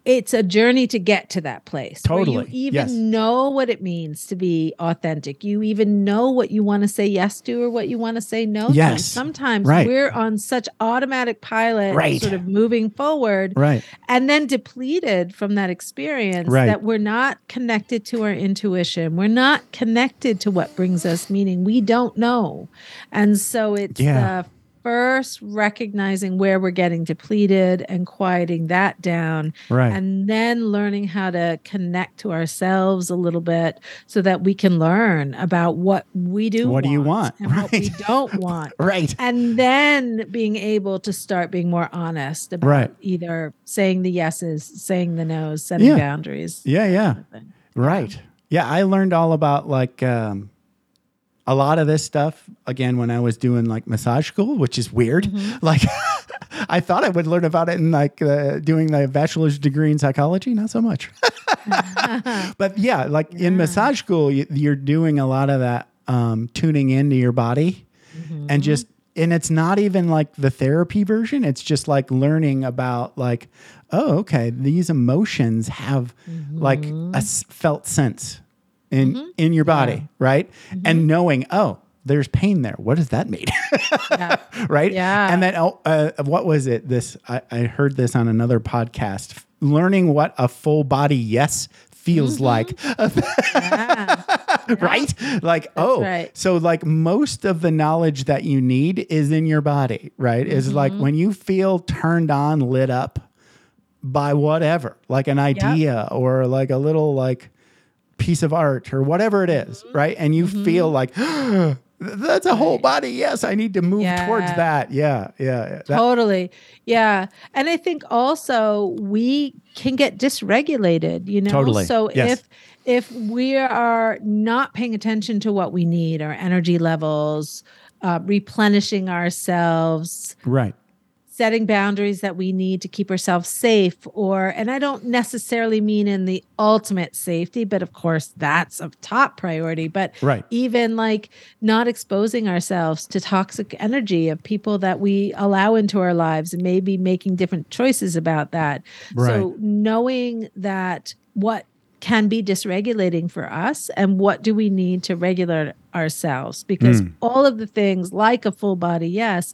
it's a journey to get to that place. Totally. Where you even yes. know what it means to be authentic. You even know what you want to say yes to or what you want to say no yes. to. Sometimes right. we're on such automatic pilot, right. sort of moving forward, right. and then depleted from that experience right. that we're not connected to our intuition. We're not connected to what brings us meaning. We don't know. And so it's yeah. the first, recognizing where we're getting depleted and quieting that down. Right. And then learning how to connect to ourselves a little bit so that we can learn about what we do what want. What do you want? And right. what we don't want. right. And then being able to start being more honest about right. either saying the yeses, saying the no's, setting yeah. boundaries. Yeah, yeah. Kind of right. Yeah. yeah, I learned all about like... Um, a lot of this stuff, again, when I was doing like massage school, which is weird. Mm-hmm. Like, I thought I would learn about it in like uh, doing the bachelor's degree in psychology. Not so much. But yeah, like yeah. in massage school, you, you're doing a lot of that um, tuning into your body mm-hmm. and just, and it's not even like the therapy version. It's just like learning about like, oh, okay, these emotions have mm-hmm. like a felt sense. In mm-hmm. in your body, yeah. right? Mm-hmm. And knowing, oh, there's pain there. What does that mean? yeah. Right? Yeah. And then, oh, uh, what was it? This I, I heard this on another podcast. Learning what a full body yes feels mm-hmm. like, yeah. Yeah. right? Like, that's oh, right. so like most of the knowledge that you need is in your body, right? Mm-hmm. Is like when you feel turned on, lit up by whatever, like an idea yep. or like a little like. Piece of art or whatever it is, mm-hmm. right? And you mm-hmm. feel like, oh, that's a whole body. Yes, I need to move yeah. towards that. Yeah, yeah. That. Totally. Yeah. And I think also we can get dysregulated, you know? Totally. So yes. if if we are not paying attention to what we need, our energy levels, uh, replenishing ourselves. Right. Setting boundaries that we need to keep ourselves safe, or, and I don't necessarily mean in the ultimate safety, but of course that's a top priority, but right. even like not exposing ourselves to toxic energy of people that we allow into our lives and maybe making different choices about that. Right. So knowing that what can be dysregulating for us, and what do we need to regulate ourselves? Because mm. all of the things, like a full body yes,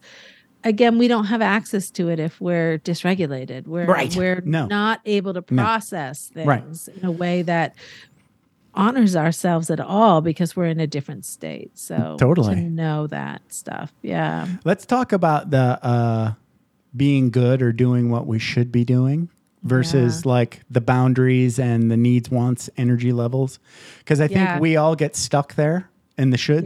again, we don't have access to it if we're dysregulated. We're right. we're no. not able to process no. things right. in a way that honors ourselves at all, because we're in a different state. So totally. To know that stuff. Yeah. Let's talk about the uh, being good or doing what we should be doing versus yeah. like the boundaries and the needs, wants, energy levels. Because I think yeah. we all get stuck there in the shoulds.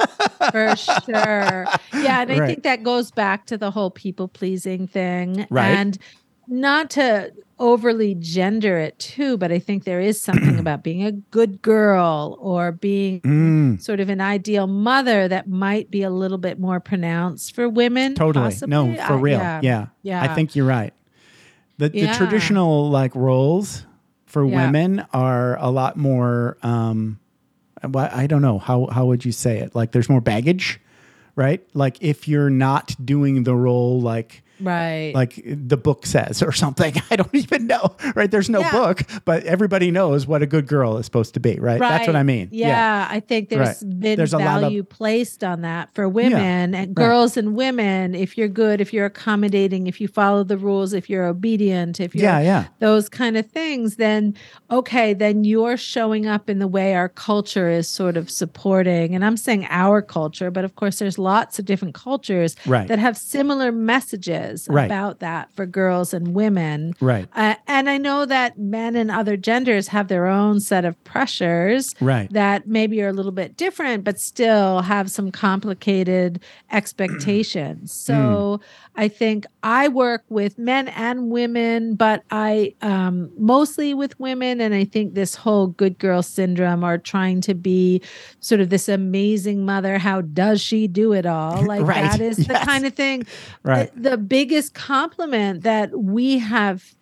Yeah. For sure. Yeah. And I right. think that goes back to the whole people pleasing thing. Right. And not to overly gender it too, but I think there is something about being a good girl or being mm. sort of an ideal mother that might be a little bit more pronounced for women. Totally. Possibly. No, for I, real. Yeah. yeah. Yeah. I think you're right. The, yeah. the traditional like roles for yeah. women are a lot more, um, I don't know. How, how would you say it? Like there's more baggage, right? Like if you're not doing the role, like, right. like the book says or something. I don't even know, right? There's no yeah. book, but everybody knows what a good girl is supposed to be, right? right. That's what I mean. Yeah, yeah. I think there's right. been there's value of, placed on that for women yeah. and girls right. and women. If you're good, if you're accommodating, if you follow the rules, if you're obedient, if you're yeah, yeah. those kind of things, then okay, then you're showing up in the way our culture is sort of supporting. And I'm saying our culture, but of course there's lots of different cultures right. that have similar messages Right. about that for girls and women. Right. Uh, and I know that men and other genders have their own set of pressures right. that maybe are a little bit different, but still have some complicated expectations. So mm. I think I work with men and women, but I um, mostly with women. And I think this whole good girl syndrome or trying to be sort of this amazing mother, how does she do it all? Like right. that is yes. the kind of thing. Right. The, the biggest compliment that we have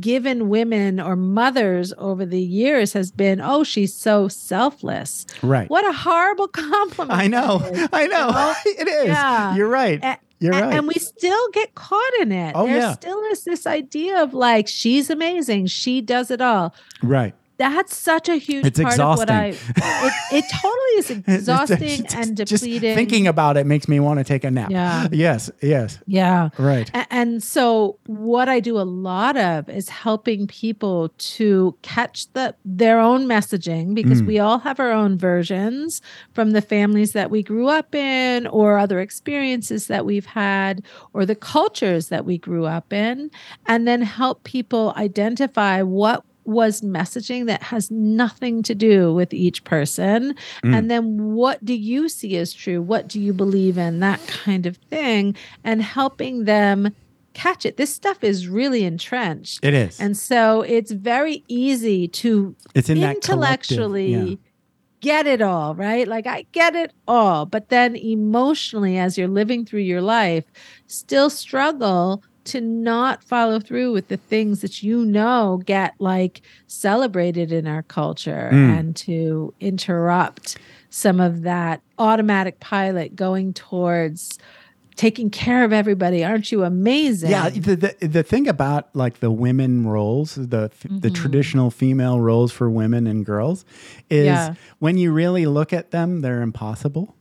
given women or mothers over the years has been, oh, she's so selfless. Right. What a horrible compliment. I know. I know. So, it is. Yeah. You're right. A- You're right. And we still get caught in it. Oh, there yeah. still is this idea of like, she's amazing. She does it all. Right. That's such a huge it's part exhausting. Of what I... It, it totally is exhausting and depleting. Just thinking about it makes me want to take a nap. Yeah. Yes, yes. Yeah. Right. And, and so what I do a lot of is helping people to catch the their own messaging, because mm. we all have our own versions from the families that we grew up in or other experiences that we've had or the cultures that we grew up in, and then help people identify what was messaging that has nothing to do with each person. Mm. And then what do you see as true? What do you believe in? That kind of thing. And helping them catch it. This stuff is really entrenched. It is. And so it's very easy to it's in intellectually that collective, yeah. get it all, right? Like I get it all. But then emotionally, as you're living through your life, still struggle to not follow through with the things that you know get like celebrated in our culture mm. and to interrupt some of that automatic pilot going towards taking care of everybody. Aren't you amazing? Yeah. The, the, the thing about like the women roles, the, mm-hmm. the traditional female roles for women and girls is yeah. when you really look at them, they're impossible.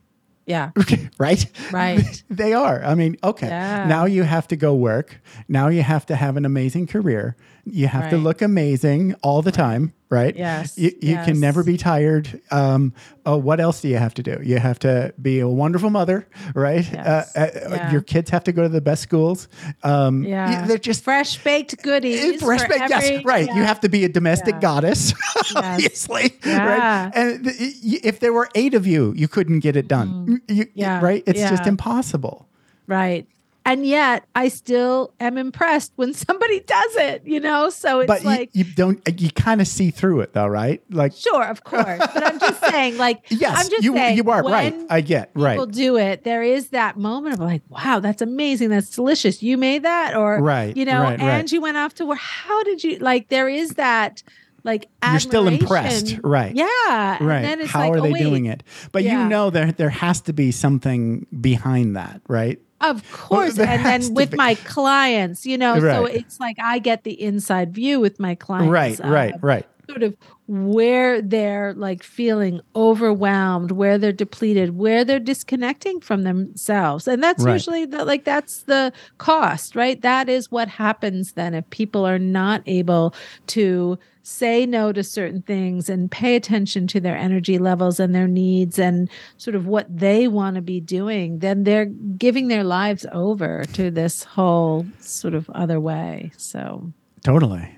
Yeah. Right? Right. They are. I mean, okay. Yeah. Now you have to go work. Now you have to have an amazing career. You have right. to look amazing all the right. time, right? Yes. You, you yes. can never be tired. Um, oh, what else do you have to do? You have to be a wonderful mother, right? Yes. Uh, yeah. Your kids have to go to the best schools. Um, yeah. They're just fresh baked goodies. Fresh baked, every, yes, right. Yeah. You have to be a domestic yeah. goddess, yes. obviously, yeah. right? And th- if there were eight of you, you couldn't get it done, mm. you, yeah. right? It's yeah. just impossible, right? And yet I still am impressed when somebody does it, you know? So it's but like... You, you don't, you kind of see through it though, right? Like, sure, of course. But I'm just saying like... Yes, I'm just you, saying, you are right. I get, right. people do it, there is that moment of like, wow, that's amazing. That's delicious. You made that or, right, you know, right, and right. you went off to work. How did you... Like there is that... Like admiration. You're still impressed, right? Yeah, right. And then it's how like, are oh, they wait. Doing it? But yeah. you know, there there has to be something behind that, right? Of course. Well, and then with be. My clients, you know, right. so it's like I get the inside view with my clients. Right, right, right. sort of where they're like feeling overwhelmed, where they're depleted, where they're disconnecting from themselves. And that's right. usually the, like, that's the cost, right? That is what happens then if people are not able to say no to certain things and pay attention to their energy levels and their needs and sort of what they want to be doing, then they're giving their lives over to this whole sort of other way. So totally.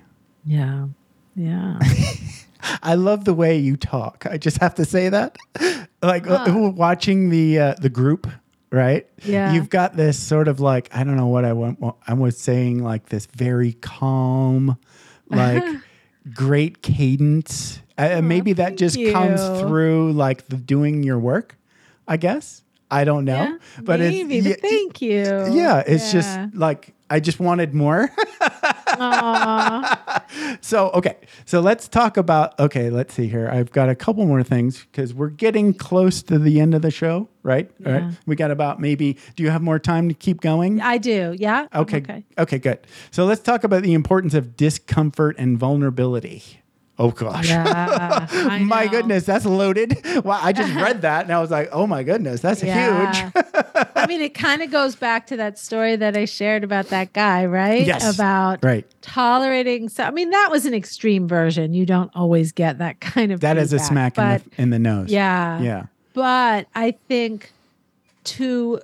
Yeah. Yeah. I love the way you talk. I just have to say that. Like huh. watching the uh, the group, right? Yeah. You've got this sort of like, I don't know what I want. I was saying like this very calm, like great cadence. Oh, uh, maybe that just you. comes through like the doing your work, I guess. I don't know. Yeah, but maybe, it's, but yeah, thank you. Yeah. It's yeah. just like, I just wanted more. So, okay. So let's talk about, okay, let's see here. I've got a couple more things because we're getting close to the end of the show, right? Yeah. All right. We got about maybe, do you have more time to keep going? I do. Yeah. Okay. Okay. Okay, good. So let's talk about the importance of discomfort and vulnerability. Oh, gosh. Yeah, my goodness, that's loaded. Wow, I just read that and I was like, oh, my goodness, that's yeah. huge. I mean, it kind of goes back to that story that I shared about that guy, right? Yes. About right. tolerating. So, I mean, that was an extreme version. You don't always get that kind of That feedback, is a smack but, in, the, in the nose. Yeah. Yeah. But I think to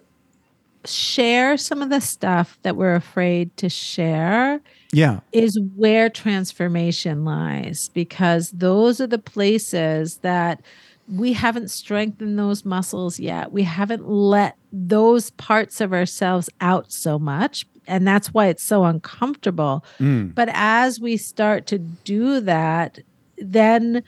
share some of the stuff that we're afraid to share yeah. is where transformation lies, because those are the places that we haven't strengthened those muscles yet. We haven't let those parts of ourselves out so much. And that's why it's so uncomfortable. Mm. But as we start to do that, then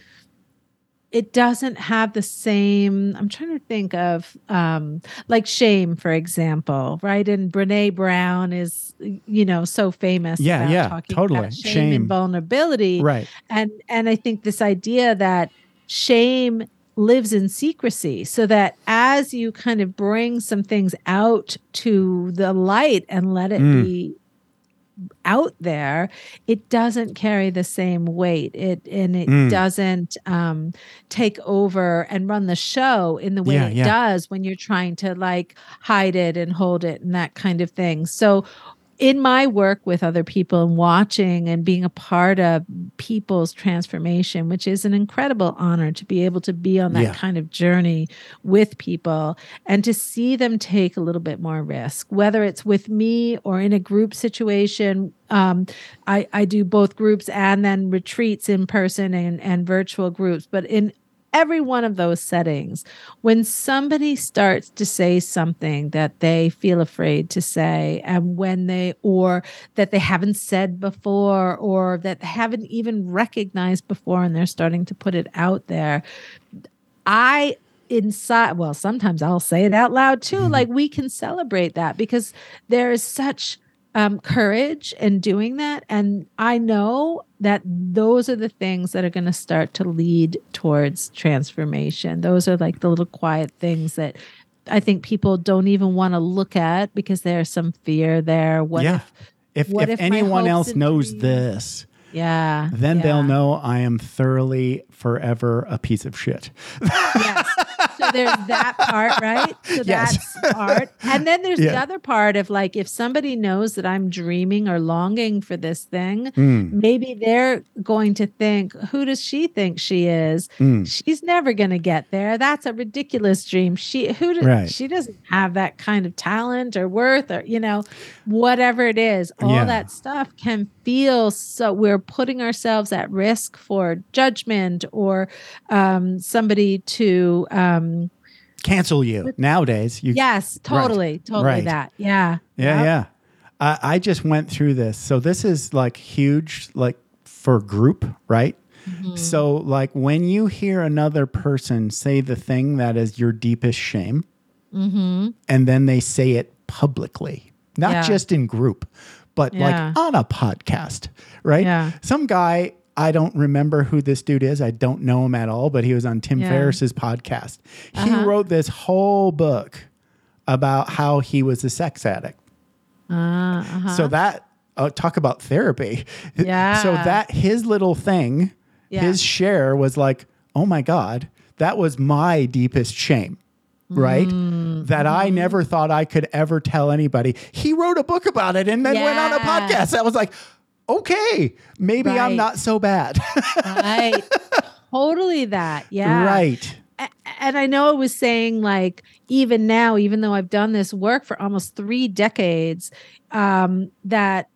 it doesn't have the same, I'm trying to think of um, like shame, for example, right? And Brené Brown is, you know, so famous yeah, about yeah, talking totally. about shame, shame and vulnerability. Right. And, and I think this idea that shame lives in secrecy, so that as you kind of bring some things out to the light and let it mm. be out there, it doesn't carry the same weight. It and it mm. doesn't um, take over and run the show in the way yeah, it yeah. does when you're trying to like hide it and hold it and that kind of thing. So in my work with other people and watching and being a part of people's transformation, which is an incredible honor to be able to be on that yeah. kind of journey with people and to see them take a little bit more risk, whether it's with me or in a group situation. Um, I, I do both groups and then retreats in person and, and virtual groups, but in every one of those settings, when somebody starts to say something that they feel afraid to say, and when they, or that they haven't said before, or that they haven't even recognized before, and they're starting to put it out there, I inside, well, sometimes I'll say it out loud too. Mm-hmm. Like we can celebrate that because there is such Um, courage in doing that. And I know that those are the things that are going to start to lead towards transformation. Those are like the little quiet things that I think people don't even want to look at because there's some fear there. What yeah. if, if, what if, if anyone else knows dreams? this? Yeah. Then yeah. they'll know I am thoroughly forever a piece of shit. Yes. So there's that part, right? So yes. that's part. And then there's yeah. the other part of like, if somebody knows that I'm dreaming or longing for this thing, mm. maybe they're going to think, who does she think she is? Mm. She's never going to get there. That's a ridiculous dream. She who does, right. she doesn't have that kind of talent or worth or, you know, whatever it is. All yeah. that stuff can feel so, we're putting ourselves at risk for judgment or um, somebody to... Um, cancel you nowadays. You, yes, totally. Right, totally right. that. Yeah. Yeah. Yep. Yeah. I, I just went through this. So this is like huge, like for group, right? Mm-hmm. So like when you hear another person say the thing that is your deepest shame, mm-hmm. and then they say it publicly, not yeah. just in group, but yeah. like on a podcast, right? Yeah. Some guy, I don't remember who this dude is. I don't know him at all, but he was on Tim yeah. Ferriss's podcast. He uh-huh. wrote this whole book about how he was a sex addict. Uh-huh. So that, uh, talk about therapy. Yeah. So that his little thing yeah. his share was like, oh my God, that was my deepest shame, right? Mm-hmm. That I never thought I could ever tell anybody. He wrote a book about it and then yeah. went on a podcast. I was like, okay, maybe right. I'm not so bad. Right. Totally that. Yeah. Right. And I know it was saying like, even now, even though I've done this work for almost three decades, um, that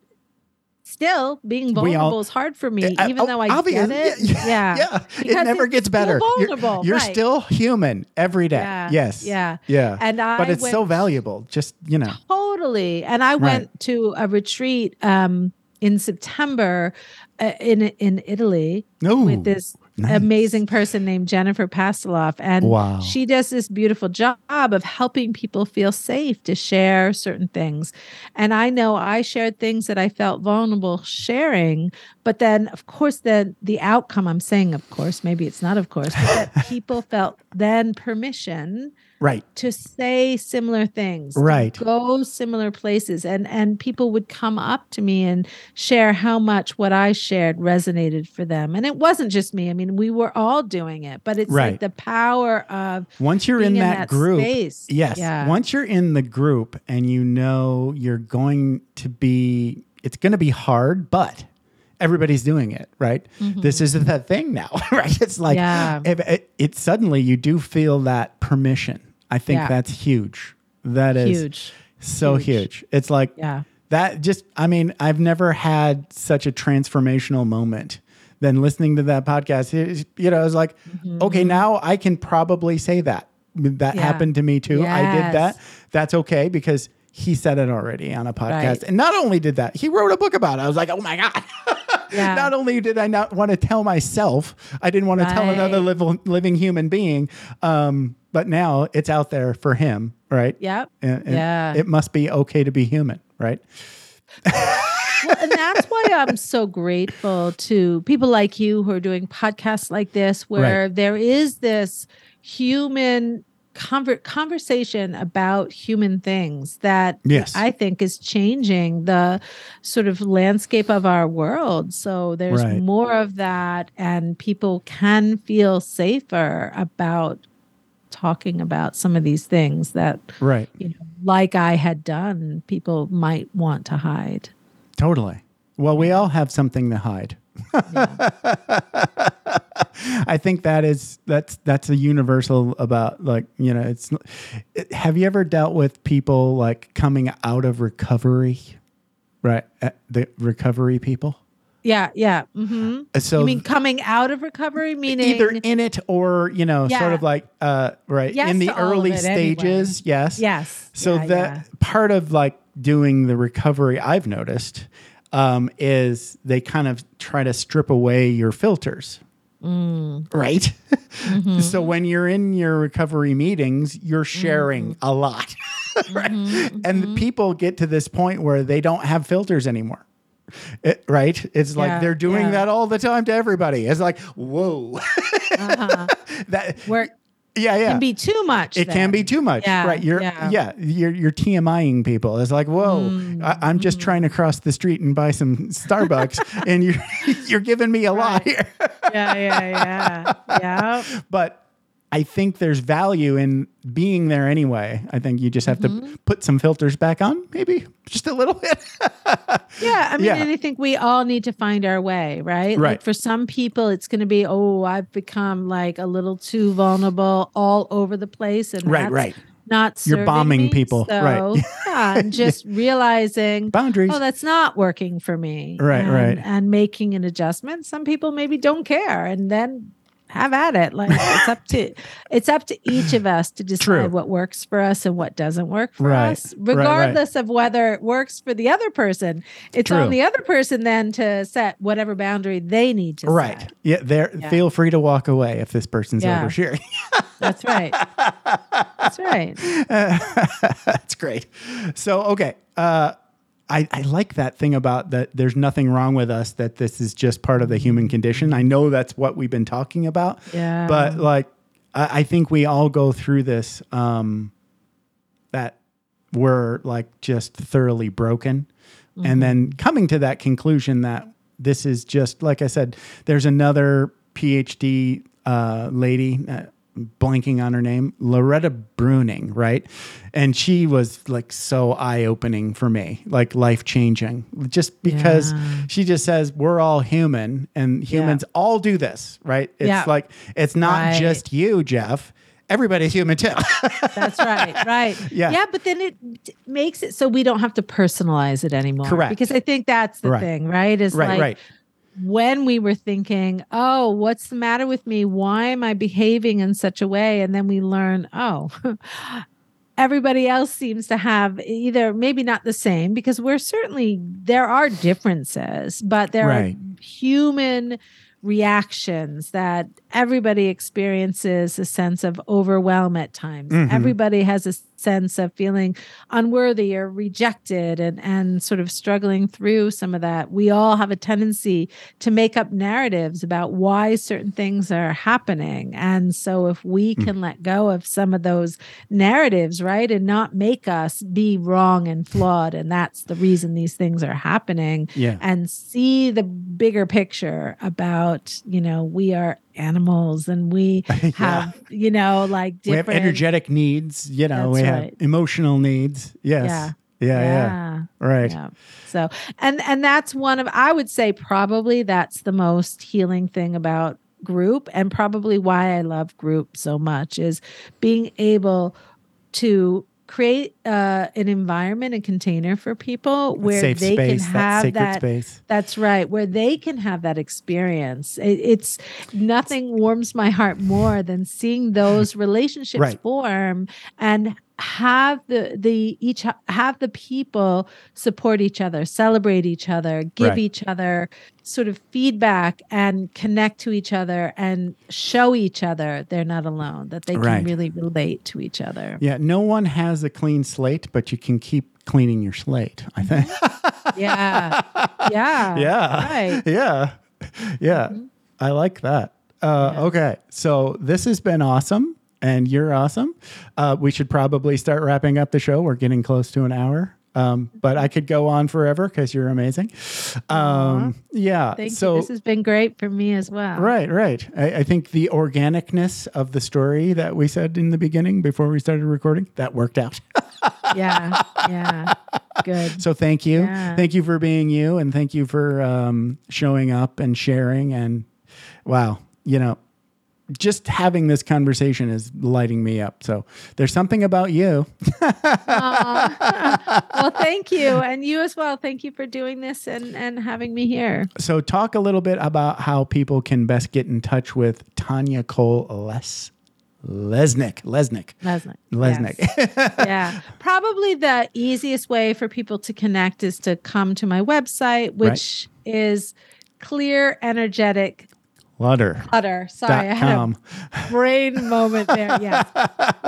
still being vulnerable all, is hard for me, uh, even oh, though I obvious. get it. Yeah. yeah. yeah. It never gets better. Vulnerable, you're you're right. still human every day. Yeah, yes. Yeah. Yeah. And I but it's went, so valuable. Just, you know. Totally. And I went right. to a retreat um, in September uh, in in Italy Ooh. with this Nice. amazing person named Jennifer Pastaloff. And wow. she does this beautiful job of helping people feel safe to share certain things. And I know I shared things that I felt vulnerable sharing, but then of course, then the outcome, I'm saying, of course, maybe it's not, of course, but that people felt then permission right. to say similar things, right. to go similar places. And, and people would come up to me and share how much what I shared resonated for them. And it wasn't just me. I mean, I mean, we were all doing it, but it's right. like the power of once you're in that, in that group, space. Yes. Yeah. Once you're in the group and you know you're going to be, it's going to be hard, but everybody's doing it, right? Mm-hmm. This is the thing now, right? It's like, yeah. it, it, it suddenly you do feel that permission. I think yeah. that's huge. That is huge. so huge. huge. It's like yeah. that just, I mean, I've never had such a transformational moment. Then listening to that podcast, you know, I was like, mm-hmm. okay, now I can probably say that. That yeah. happened to me too. Yes. I did that. That's okay because he said it already on a podcast. Right. And not only did that, he wrote a book about it. I was like, oh my God. Yeah. Not only did I not want to tell myself, I didn't want right. to tell another live, living human being, um, but now it's out there for him, right? Yep. And, and yeah. it must be okay to be human, right? Well, and that's why I'm so grateful to people like you who are doing podcasts like this, where right. there is this human conver- conversation about human things that yes. I think is changing the sort of landscape of our world. So there's right. more of that, and people can feel safer about talking about some of these things that, right. you know, like I had done, people might want to hide. Totally. Well, we all have something to hide. Yeah. I think that is, that's, that's a universal about like, you know, it's, it, have you ever dealt with people like coming out of recovery, right? Uh, the recovery people? Yeah. Yeah. Mm-hmm. So you mean coming out of recovery, meaning either in it or, you know, yeah. sort of like, uh, right. Yes, in the early stages. Anyway. Yes. Yes. So yeah, that yeah. part of like, doing the recovery, I've noticed, um, is they kind of try to strip away your filters, mm. right? Mm-hmm. So when you're in your recovery meetings, you're sharing mm-hmm. a lot, right? Mm-hmm. And the people get to this point where they don't have filters anymore, it, right? It's yeah. like they're doing yeah. that all the time to everybody. It's like, whoa. uh-huh. that We're- Yeah, yeah. It can be too much. It then. can be too much. Yeah, right. You're yeah. yeah, you're you're TMIing people. It's like, whoa, mm, I, I'm mm. just trying to cross the street and buy some Starbucks and you're you're giving me a right. lot here. yeah, yeah, yeah. Yeah. But I think there's value in being there anyway. I think you just have mm-hmm. to put some filters back on, maybe just a little bit. yeah. I mean, yeah. and I think we all need to find our way, right? Right. Like for some people, it's going to be, oh, I've become like a little too vulnerable all over the place. And right, that's right. not serving You're bombing me, people. So, right. yeah, and just yeah. realizing, boundaries. oh, that's not working for me. Right, and, right. And making an adjustment. Some people maybe don't care. And then have at it. Like it's up to it's up to each of us to decide True. what works for us and what doesn't work for right. us, regardless right, right. of whether it works for the other person. It's True. on the other person then to set whatever boundary they need to right. set. Right. Yeah. There. Yeah. Feel free to walk away if this person's yeah. oversharing. That's right. That's right. Uh, that's great. So okay. Uh, I, I like that thing about that there's nothing wrong with us, that this is just part of the human condition. I know that's what we've been talking about, yeah. but like, I, I think we all go through this, um, that we're like just thoroughly broken. Mm-hmm. And then coming to that conclusion that this is just, like I said, there's another PhD uh, lady, uh, blanking on her name, Loretta Bruning, right? And she was like so eye-opening for me, like life-changing, just because yeah. she just says we're all human and humans yeah. all do this, right? It's yeah. like it's not right. just you, Jeff. Everybody's human too. That's right. Right. Yeah. Yeah. But then it makes it so we don't have to personalize it anymore. Correct. Because I think that's the right. thing, right? Is right, like right. when we were thinking, oh, what's the matter with me? Why am I behaving in such a way? And then we learn, oh, everybody else seems to have either maybe not the same, because we're certainly, there are differences, but there right. are human reactions that everybody experiences, a sense of overwhelm at times. Mm-hmm. Everybody has a sense of feeling unworthy or rejected and, and sort of struggling through some of that. We all have a tendency to make up narratives about why certain things are happening. And so if we can mm-hmm. let go of some of those narratives, right, and not make us be wrong and flawed, and that's the reason these things are happening, yeah. and see the bigger picture about, you know, we are animals and we have, yeah. you know, like different. We have energetic needs, you know, That's we right. have emotional needs. Yes. Yeah. Yeah, yeah, yeah, right. Yeah. So, and and that's one of, I would say probably that's the most healing thing about group, and probably why I love group so much, is being able to create uh, an environment, a container for people where safe they space, can have that, sacred that space. That's right, where they can have that experience. It, it's nothing warms my heart more than seeing those relationships right. form and have the the each have the people support each other, celebrate each other, give right. each other sort of feedback, and connect to each other and show each other they're not alone, that they right. can really relate to each other. Yeah, no one has a clean slate, but you can keep cleaning your slate, I think. yeah. Yeah. Yeah. Right. Yeah. Yeah. Mm-hmm. I like that. Uh, yeah. Okay. So this has been awesome. And you're awesome. Uh, we should probably start wrapping up the show. We're getting close to an hour, um, but I could go on forever because you're amazing. Um, yeah. Thank so, you. This has been great for me as well. Right, right. I, I think the organicness of the story that we said in the beginning before we started recording, that worked out. yeah, yeah. Good. So thank you. Yeah. Thank you for being you, and thank you for um, showing up and sharing. And wow, you know, just having this conversation is lighting me up. So there's something about you. Well, thank you. And you as well. Thank you for doing this and, and having me here. So talk a little bit about how people can best get in touch with Tanya Cole Les. Lesnick, Lesnick, Lesnick, Lesnick. Yes. yeah. Probably the easiest way for people to connect is to come to my website, which right. is clear energetic clutter dot com. Clutter. Clutter. Sorry, I had com. a brain moment there. Yes.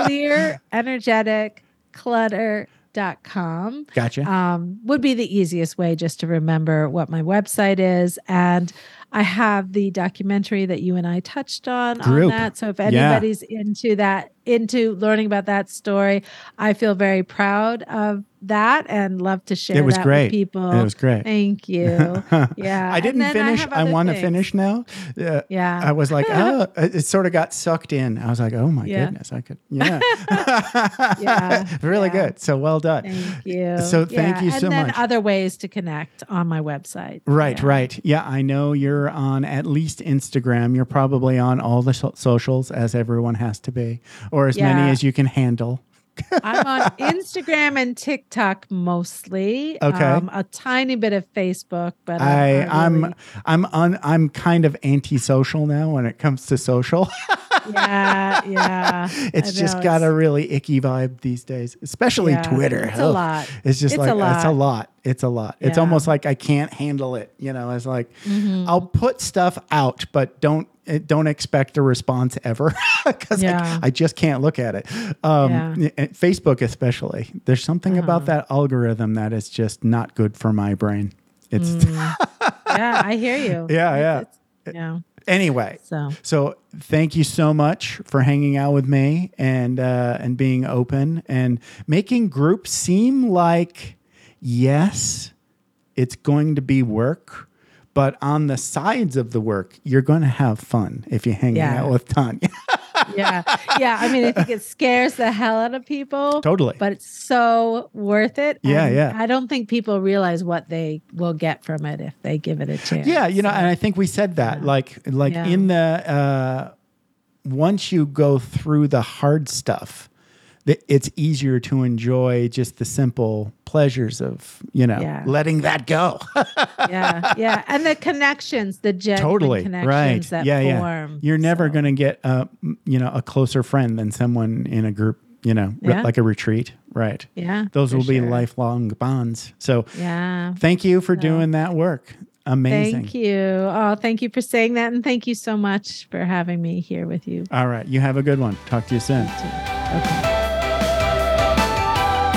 clear energetic clutter dot com. Gotcha. Um, would be the easiest way just to remember what my website is. And I have the documentary that you and I touched on Group. on that. So if anybody's yeah. into that, into learning about that story, I feel very proud of that and love to share it was that great. with people. It was great. Thank you. Yeah. I didn't finish. I, I want to finish now. Uh, yeah. I was like, oh, it sort of got sucked in. I was like, oh my yeah. goodness. I could. Yeah. yeah. Really yeah. good. So well done. Thank you. So thank yeah. you so much. And then much. other ways to connect on my website. Right. Yeah. Right. Yeah. I know you're on at least Instagram. You're probably on all the so- socials as everyone has to be, or as yeah. many as you can handle. I'm on Instagram and TikTok mostly. Okay, um, a tiny bit of Facebook, but I, I'm really... I'm I'm, on, I'm kind of antisocial now when it comes to social. yeah, yeah. It's just got it's... a really icky vibe these days, especially yeah. Twitter. It's oh. a lot. It's just it's like a lot. it's a lot. It's a lot. Yeah. It's almost like I can't handle it. You know, it's like mm-hmm. I'll put stuff out, but don't don't expect a response ever because yeah. I, I just can't look at it. Um, yeah. Facebook especially. There's something uh-huh. about that algorithm that is just not good for my brain. It's mm. yeah, I hear you. Yeah, yeah. It's, it's, yeah. Anyway, so. so thank you so much for hanging out with me and uh, and being open and making groups seem like, yes, it's going to be work, But on the sides of the work, you're going to have fun if you're hanging yeah. out with Tanya. yeah. Yeah. I mean, I think it scares the hell out of people. Totally. But it's so worth it. Yeah. Yeah. I don't think people realize what they will get from it if they give it a chance. Yeah. You know, so, and I think we said that, yeah. like, like yeah. in the, uh, once you go through the hard stuff, it's easier to enjoy just the simple pleasures of, you know, yeah. letting that go. yeah, yeah. And the connections, the genuine totally. connections right. that yeah, form. Yeah. You're so. never going to get, a, you know, a closer friend than someone in a group, you know, yeah. re- like a retreat. Right. Yeah. Those will be sure. lifelong bonds. So yeah. thank you for so. doing that work. Amazing. Thank you. Oh, thank you for saying that. And thank you so much for having me here with you. All right. You have a good one. Talk to you soon. Okay.